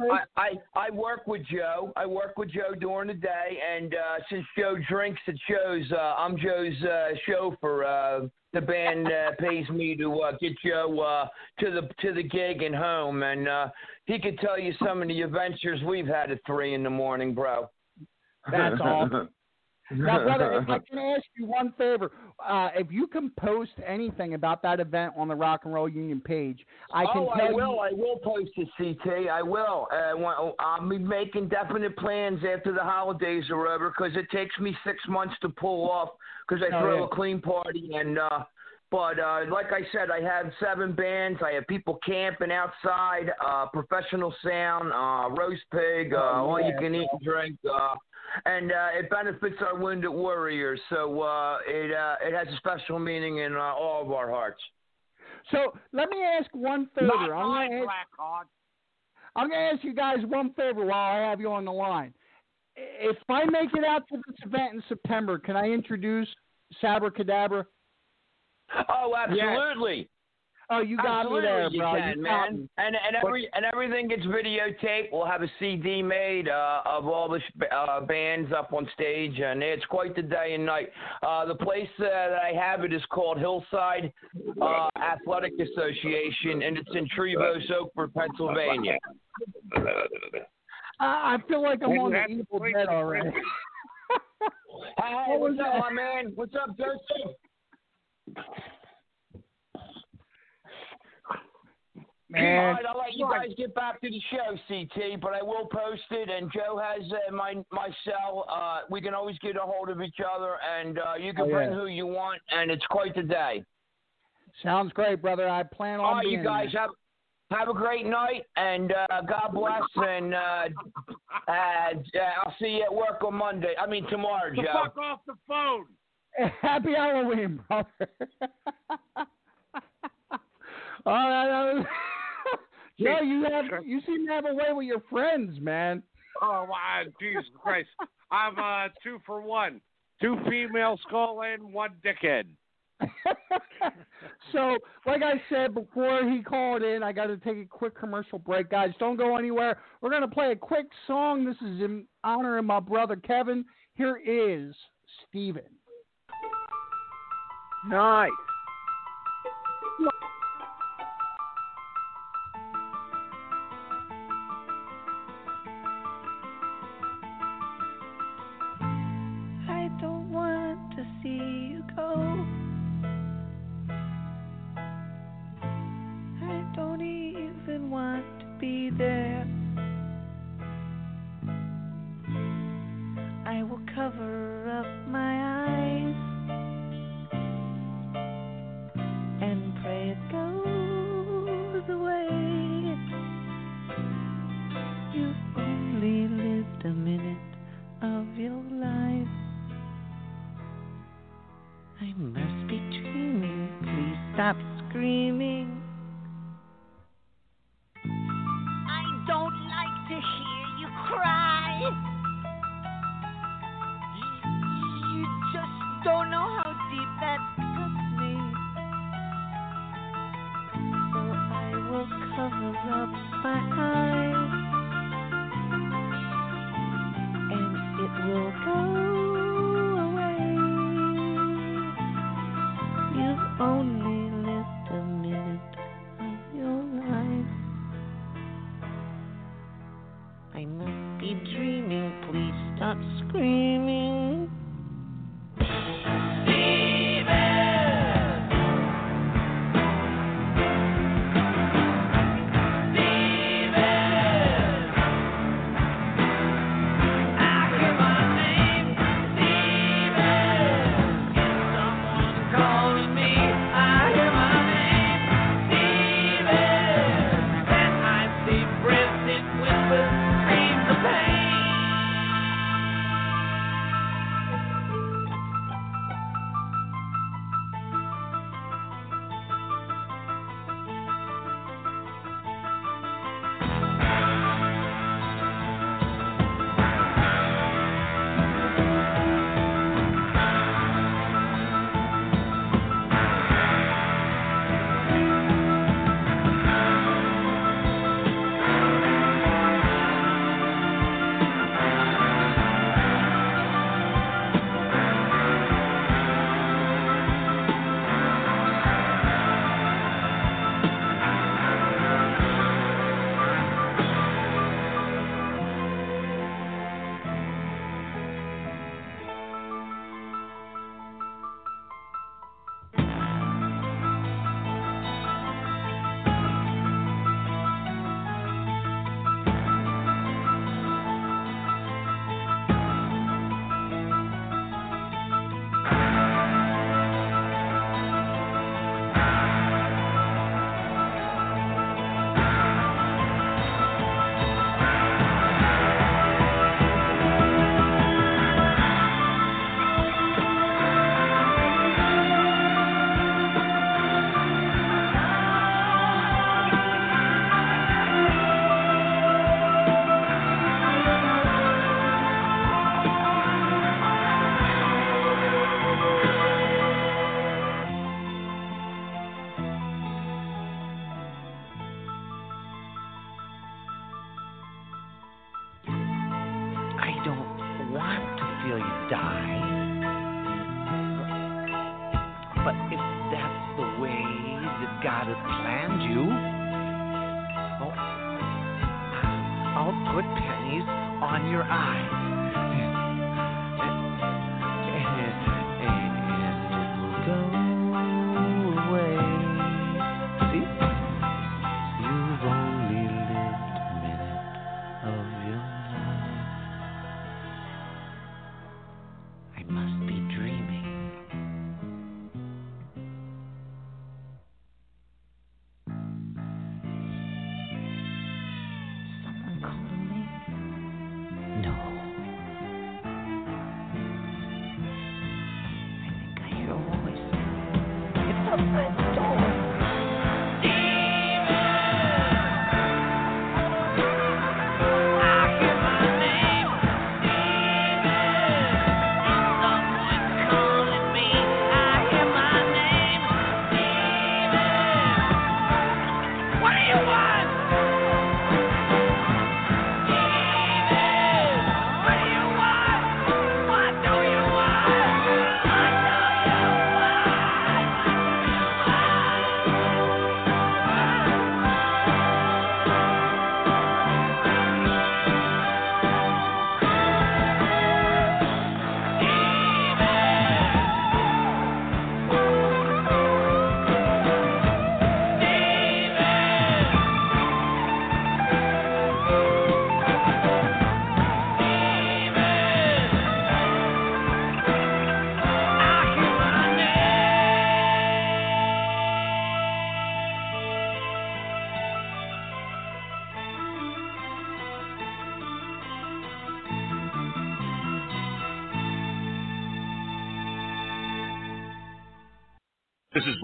uh, I, I, I work with Joe. I work with Joe during the day, and uh, since Joe drinks at shows, uh, I'm Joe's uh, chauffeur. Uh, the band uh, pays me to uh, get Joe uh, to the to the gig and home, and uh, he could tell you some of the adventures we've had at three in the morning, bro. That's awesome. Now, brother, if I can ask you one favor, uh, if you can post anything about that event on the Rock and Roll Union page, I can. Oh, tell I will. You- I will post it, C T. I will. I want, I'll be making definite plans after the holidays are over because it takes me six months to pull off because I oh, throw yeah. a clean party and. Uh, But uh, like I said, I have seven bands. I have people camping outside, uh, professional sound, uh, roast pig, uh, oh, all you can eat and drink, uh, and uh, it benefits our Wounded Warriors. So uh, it uh, it has a special meaning in uh, all of our hearts. So let me ask one favor. Not I'm mine, gonna ask, I'm going to ask you guys one favor while I have you on the line. If I make it out to this event in September, can I introduce Sabbra Cadabra? Oh, absolutely! Yes. Oh, you got absolutely me there, bro. You can, you man. Me. And and every and everything gets videotaped. We'll have a C D made uh, of all the sh- uh, bands up on stage, and it's quite the day and night. Uh, the place uh, that I have it is called Hillside uh, Athletic Association, and it's in Trevose, Oakford, Pennsylvania. Uh, I feel like I'm on the evil dead already. Hi, hey, what's up, my man? What's up, Joseph? Man. All right, I'll let you guys get back to the show, C T, but I will post it, and Joe has uh, my my cell. Uh, we can always get a hold of each other, and uh, you can oh, bring yeah. who you want, and it's quite the day. Sounds great, brother. I plan on All right, being you guys there. have have a great night, and uh, God bless, and uh, uh, I'll see you at work on Monday. I mean, tomorrow, Joe. Fuck off the phone. Happy Halloween, brother. All right, was... Joe, you have you seem to have a way with your friends, man. Oh, wow, Jesus Christ! I'm uh, two for one, two female skull and one dickhead. So, like I said before he called in, I got to take a quick commercial break, guys. Don't go anywhere. We're gonna play a quick song. This is in honor of my brother Kevin. Here is Steven. Nice. I don't want to see you go. I don't even want to be there. I will cover up my eyes and pray it goes away. You only lived a minute of your life. I must be dreaming. Please stop screaming. I don't like to hear you cry. You just don't know how deep that cover up my eyes, and it will go away. You've only lived a minute of your life. I must be dreaming, please stop screaming. die. But if that's the way that God has planned you, well, I'll put pennies on your eyes. This is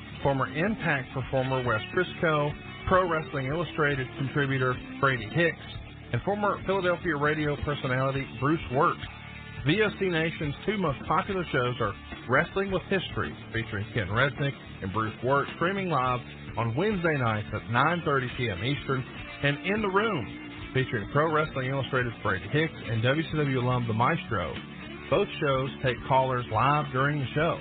former Impact performer Wes Brisco, Pro Wrestling Illustrated contributor Brady Hicks, and former Philadelphia radio personality Bruce Wirt. V O C Nation's two most popular shows are Wrestling With History, featuring Ken Resnick and Bruce Wirt, streaming live on Wednesday nights at nine thirty p.m. Eastern, and In the Room, featuring Pro Wrestling Illustrated Brady Hicks and W C W alum The Maestro. Both shows take callers live during the show,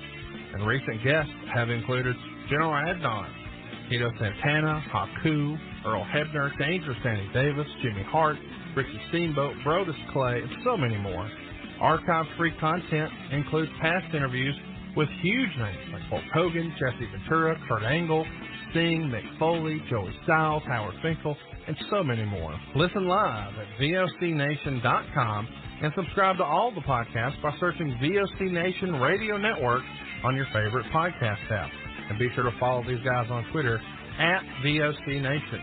and recent guests have included General Adnan, Tito Santana, Haku, Earl Hebner, Dangerous Danny Davis, Jimmy Hart, Ricky Steamboat, Brodus Clay, and so many more. Archive-free content includes past interviews with huge names like Hulk Hogan, Jesse Ventura, Kurt Angle, Sting, Mick Foley, Joey Styles, Howard Finkel, and so many more. Listen live at V O C Nation dot com and subscribe to all the podcasts by searching V O C Nation Radio Network on your favorite podcast app. And be sure to follow these guys on Twitter, at V O C Nation.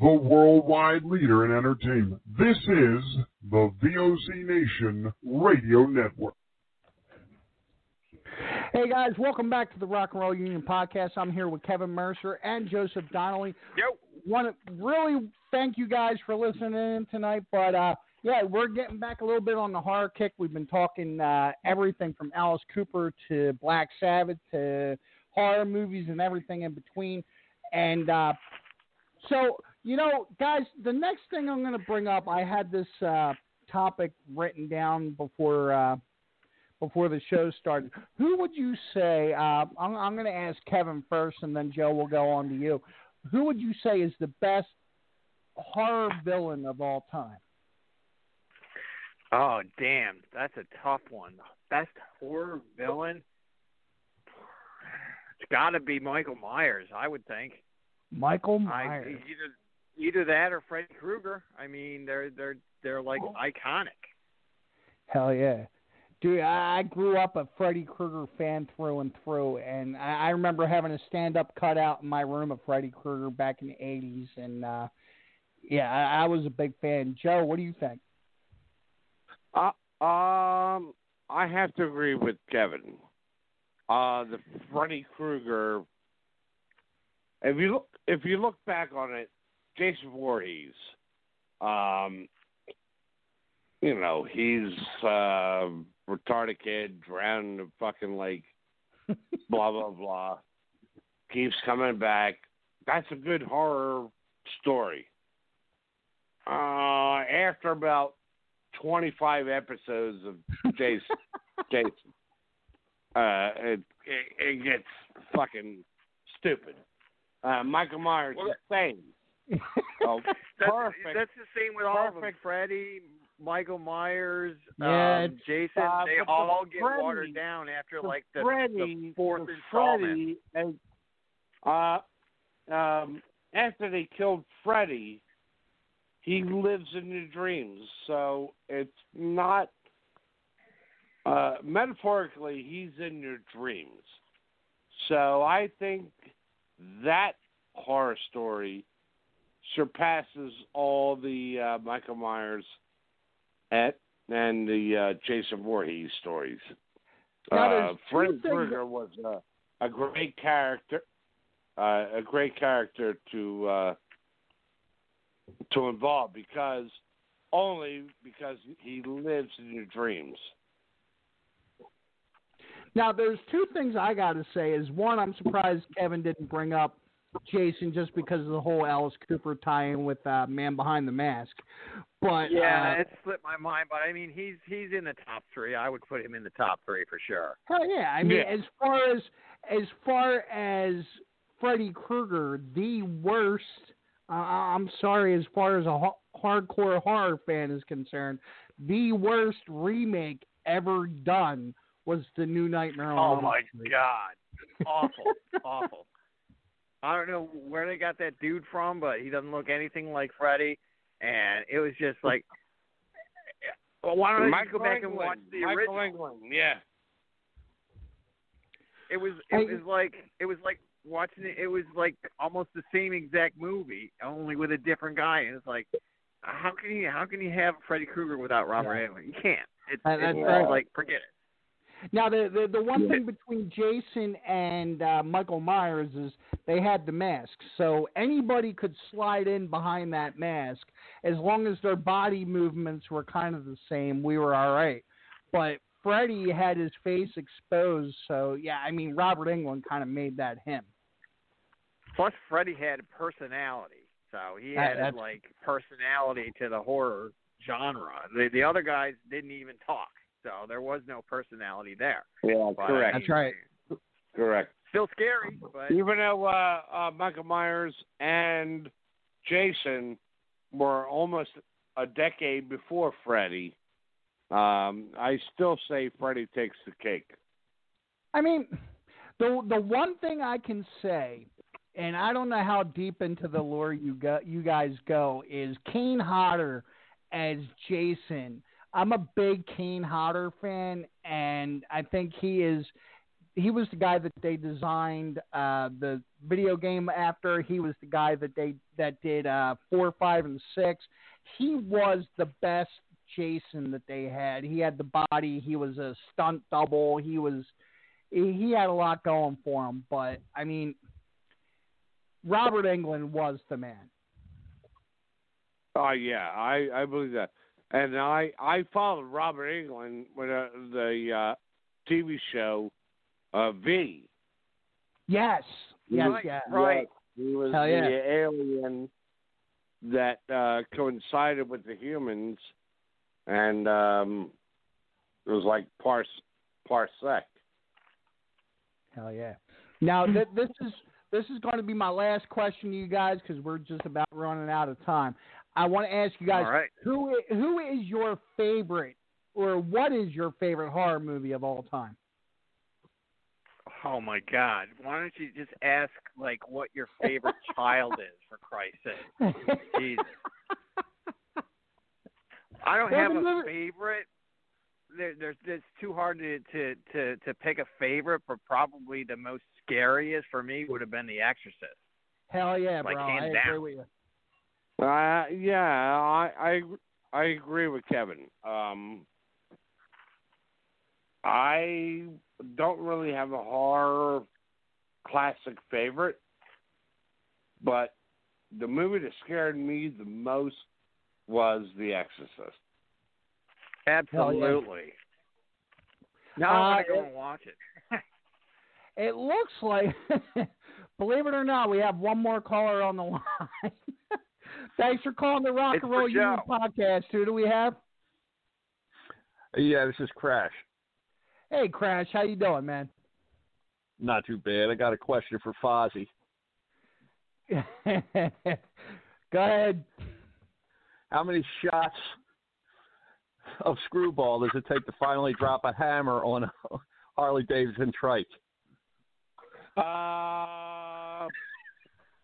the worldwide leader in entertainment. This is the V O C Nation Radio Network. Hey, guys, welcome back to the Rock and Roll Union podcast. I'm here with Kevin Mercer and Joseph Donnelly. Yep. Want to really thank you guys for listening in tonight, but uh, yeah, we're getting back a little bit on the horror kick. We've been talking uh, everything from Alice Cooper to Black Sabbath to horror movies and everything in between. And uh, so, you know, guys, the next thing I'm going to bring up, I had this uh, topic written down before uh, before the show started. Who would you say, uh, I'm, I'm going to ask Kevin first and then Joe will go on to you. Who would you say is the best horror villain of all time? Oh, damn. That's a tough one. Best horror villain? It's got to be Michael Myers, I would think. Michael Myers. I, either, either that or Freddy Krueger. I mean, they're they're they're like oh. iconic. Hell yeah, dude! I grew up a Freddy Krueger fan through and through, and I, I remember having a stand-up cutout in my room of Freddy Krueger back in the eighties, and uh, yeah, I, I was a big fan. Joe, what do you think? Uh, um, I have to agree with Kevin. Uh, the Freddy Krueger. If you look, if you look back on it, Jason Voorhees, um, you know, he's uh, retarded kid drowned in a fucking lake, blah blah blah, keeps coming back. That's a good horror story. Uh, after about twenty-five episodes of Jason, Jason. Uh, it, it, it gets fucking stupid. Uh, Michael Myers, well, the same. Oh, that's, perfect. That's the same with all of them. Freddy, Michael Myers, yeah, um, Jason. Uh, they all the get Freddy, watered down after the like the, Freddy, the fourth the installment. Freddy, uh, um, after they killed Freddy, he lives in the dreams, so it's not. Uh, metaphorically, he's in your dreams. So I think that horror story surpasses all the uh, Michael Myers and, and the uh, Jason Voorhees stories. Uh, Freddy Krueger was a, a great character, uh, a great character to uh, to involve because only because he lives in your dreams. Now, there's two things I got to say. Is one, I'm surprised Kevin didn't bring up Jason just because of the whole Alice Cooper tie-in with uh, Man Behind the Mask. But yeah, uh, it slipped my mind. But I mean, he's he's in the top three. I would put him in the top three for sure. Hell yeah! I mean, yeah. as far as as far as Freddy Krueger, the worst. Uh, I'm sorry, as far as a ho- hardcore horror fan is concerned, the worst remake ever done. Was the new Nightmare on Elm Street. Oh, my God. Awful. Awful. I don't know where they got that dude from, but he doesn't look anything like Freddy. And it was just like, well, why don't I go back and watch the original? Michael England, yeah. It was, it was like, it was like watching it. It was like almost the same exact movie, only with a different guy. And it's like, how can you, how can you have Freddy Krueger without Robert yeah. Englund? You can't. It's, it's right. like, forget it. Now, the, the the one thing between Jason and uh, Michael Myers is they had the mask. So anybody could slide in behind that mask. As long as their body movements were kind of the same, we were all right. But Freddy had his face exposed. So, yeah, I mean, Robert Englund kind of made that him. Plus, Freddy had a personality. So he had, that, like, personality to the horror genre. The, the other guys didn't even talk. So there was no personality there. Yeah, but, correct. I mean, that's right. Correct. Still scary, but even though uh, uh, Michael Myers and Jason were almost a decade before Freddy, um, I still say Freddy takes the cake. I mean, the the one thing I can say, and I don't know how deep into the lore you go, you guys go, is Kane Hodder as Jason. I'm a big Kane Hodder fan, and I think he is he was the guy that they designed uh, the video game after. He was the guy that they that did uh, four, five, and six. He was the best Jason that they had. He had the body. He was a stunt double. He was he had a lot going for him. But I mean, Robert Englund was the man. Oh yeah, I, I believe that. And I, I followed Robert Englund with uh, the uh, T V show uh, V. Yes. Yes, right. Yeah. Right. He was Hell the yeah. alien that uh, coincided with the humans, and um, it was like pars parsec. Hell yeah. Now, th- this is this is going to be my last question to you guys because we're just about running out of time. I want to ask you guys, right. who is, who is your favorite, or what is your favorite horror movie of all time? Oh, my God. Why don't you just ask, like, what your favorite child is, for Christ's sake? Jesus. I don't have a favorite. There, there's, it's too hard to, to, to, to pick a favorite, but probably the most scariest for me would have been The Exorcist. Hell yeah, like, bro. Hands I agree down. With you. Uh, yeah, I, I I agree with Kevin. Um, I don't really have a horror classic favorite, but the movie that scared me the most was The Exorcist. Absolutely. Now I want to go and watch it. It looks like, believe it or not, we have one more caller on the line. Thanks for calling the Rock it's and Roll Union podcast. Who do we have? Yeah, this is Crash. Hey, Crash. How you doing, man? Not too bad. I got a question for Fozzie. Go ahead. How many shots of screwball does it take to finally drop a hammer on a Harley Davidson trike? Uh...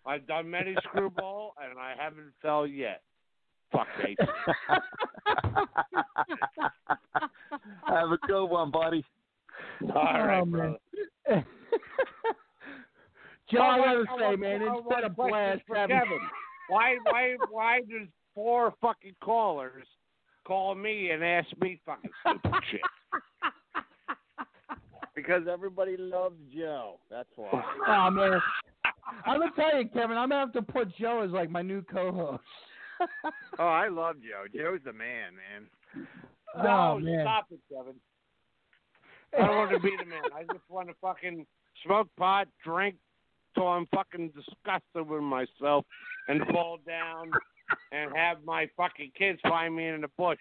I've done many screwball, and I haven't fell yet. Fuck, mate. Have a good one, buddy. All right, oh, brother. John, I gotta say, man, it's been a blast. Kevin, why, why, why does four fucking callers call me and ask me fucking stupid shit? Because everybody loves Joe. That's why. Oh, man. I'm going to tell you, Kevin, I'm going to have to put Joe as, like, my new co-host. Oh, I love Joe. Joe's the man, man. Oh, no, man. Stop it, Kevin. I don't want to be the man. I just want to fucking smoke pot, drink, till I'm fucking disgusted with myself and fall down and have my fucking kids find me in the bush.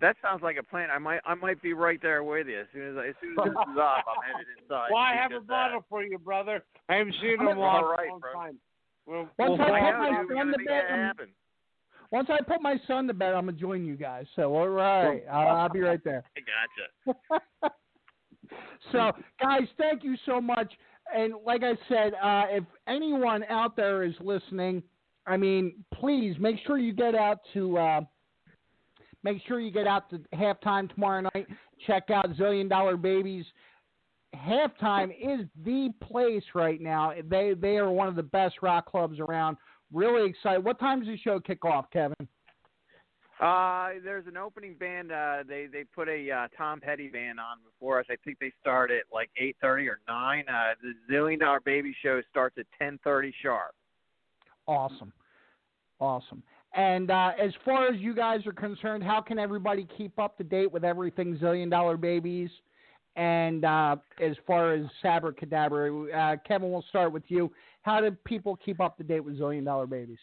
That sounds like a plan. I might, I might be right there with you. As soon as, I, as soon as this is up, I'm headed inside. Well, I have a bottle for you, brother. I haven't seen him all right, long bro. Time. We'll, once we'll I put my son to bed, I'm, once I put my son to bed, I'm gonna join you guys. So, all right, I'll, I'll be right there. I gotcha. So, guys, thank you so much. And like I said, uh, if anyone out there is listening, I mean, please make sure you get out to. Uh, Make sure you get out to halftime tomorrow night. Check out Zillion Dollar Babies. Halftime is the place right now. They they are one of the best rock clubs around. Really excited. What time does the show kick off, Kevin? Uh, there's an opening band. Uh, they they put a uh, Tom Petty band on before us. I think they start at like eight thirty or nine. Uh, the Zillion Dollar Baby show starts at ten thirty sharp. Awesome. Awesome. And uh, as far as you guys are concerned, how can everybody keep up to date with everything Zillion Dollar Babies? And uh, as far as Sabbra Cadabra, uh, Kevin, we'll start with you. How do people keep up to date with Zillion Dollar Babies?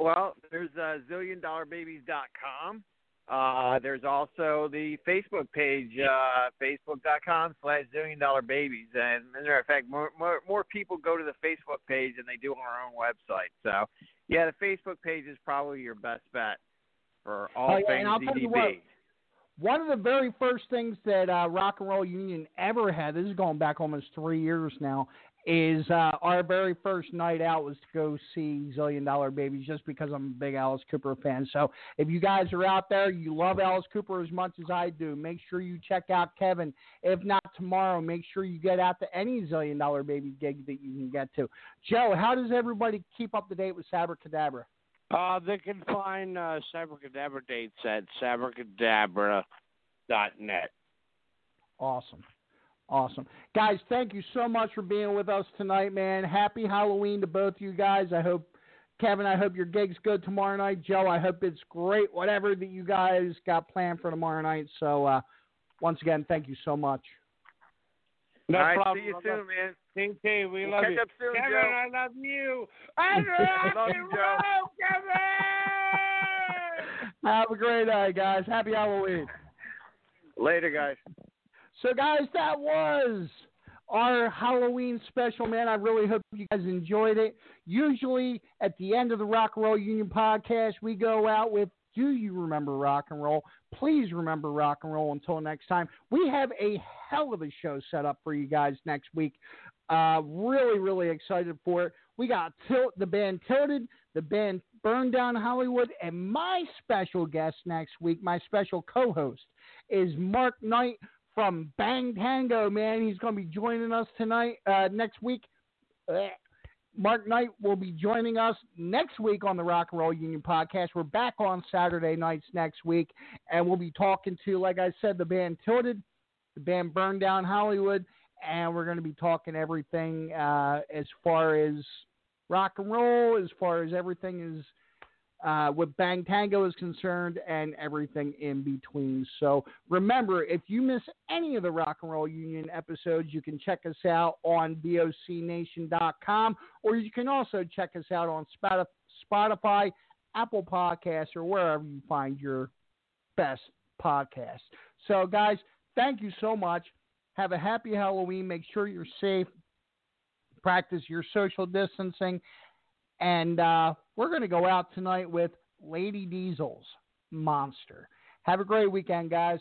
Well, there's uh, zillion dollar babies dot com. Uh, there's also the Facebook page, uh, facebook.com slash Zillion Dollar Babies. And as a matter of fact, more, more, more people go to the Facebook page than they do on our own website. So, yeah, the Facebook page is probably your best bet for all oh, yeah, things and I'll D D B. What, one of the very first things that uh, Rock and Roll Union ever had, this is going back almost three years now, is uh, our very first night out was to go see Zillion Dollar Babies just because I'm a big Alice Cooper fan. So if you guys are out there, you love Alice Cooper as much as I do, make sure you check out Kevin. If not tomorrow, make sure you get out to any Zillion Dollar Baby gig that you can get to. Joe, how does everybody keep up to date with Sabbra Cadabra? Uh, they can find uh, Sabbra Cadabra dates at sabbra cadabra dot net. Awesome. Awesome. Guys, thank you so much for being with us tonight, man. Happy Halloween to both you guys. I hope, Kevin, I hope your gig's good tomorrow night. Joe, I hope it's great, whatever that you guys got planned for tomorrow night. So, uh, once again, thank you so much. No All right, problem. See you soon, love. man. Team T, we we'll love catch you. Catch up soon, Kevin, Joe. I love you. I love you, Joe. Kevin! Have a great night, guys. Happy Halloween. Later, guys. So, guys, that was our Halloween special, man. I really hope you guys enjoyed it. Usually, at the end of the Rock and Roll Union podcast, we go out with, do you remember rock and roll? Please remember rock and roll until next time. We have a hell of a show set up for you guys next week. Uh, really, really excited for it. We got Tilt, the band Tilted, the band Burn Down Hollywood, and my special guest next week, my special co-host, is Mark Knight from Bang Tango, man. He's going to be joining us tonight, uh, next week. Blech. Mark Knight will be joining us next week on the Rock and Roll Union podcast. We're back on Saturday nights next week, and we'll be talking to, like I said, the band Tilted, the band Burn Down Hollywood, and we're going to be talking everything uh, as far as rock and roll, as far as everything is Uh, with Bang Tango is concerned, and everything in between. So remember, if you miss any of the Rock and Roll Union episodes, you can check us out on V O C nation dot com, or you can also check us out on Spotify, Apple Podcasts, or wherever you find your best podcasts. So, guys, thank you so much. Have a happy Halloween. Make sure you're safe. Practice your social distancing. And uh, we're going to go out tonight with Lady Diesel's Monster. Have a great weekend, guys.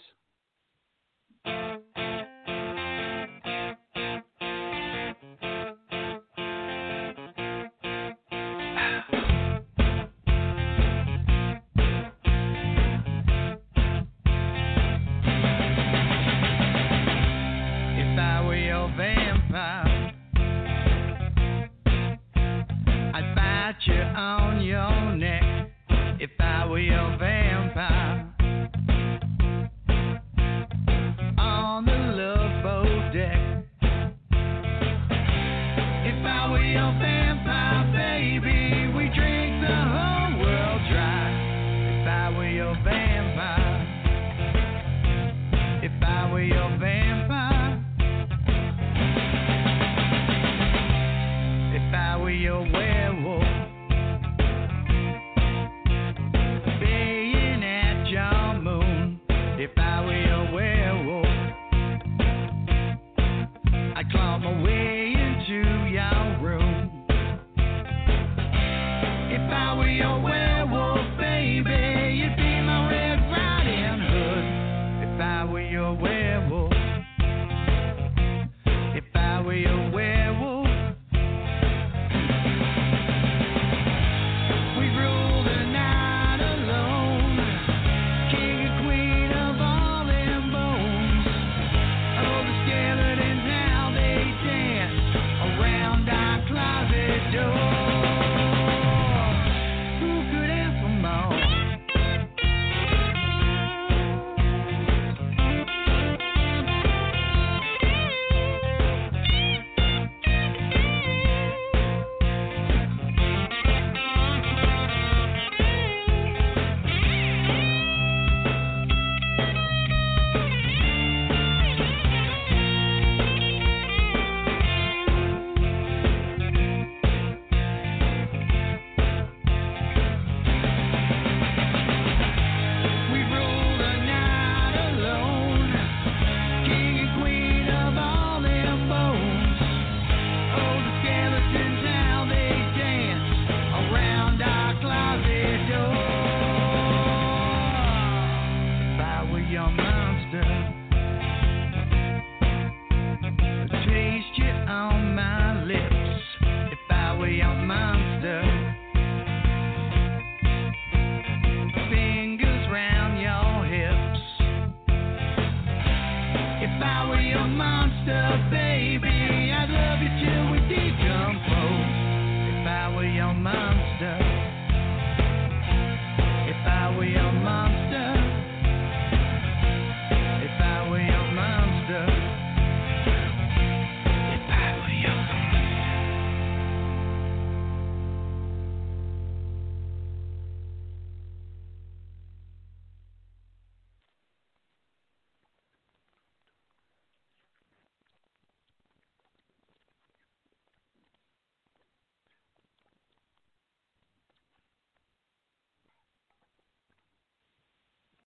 Young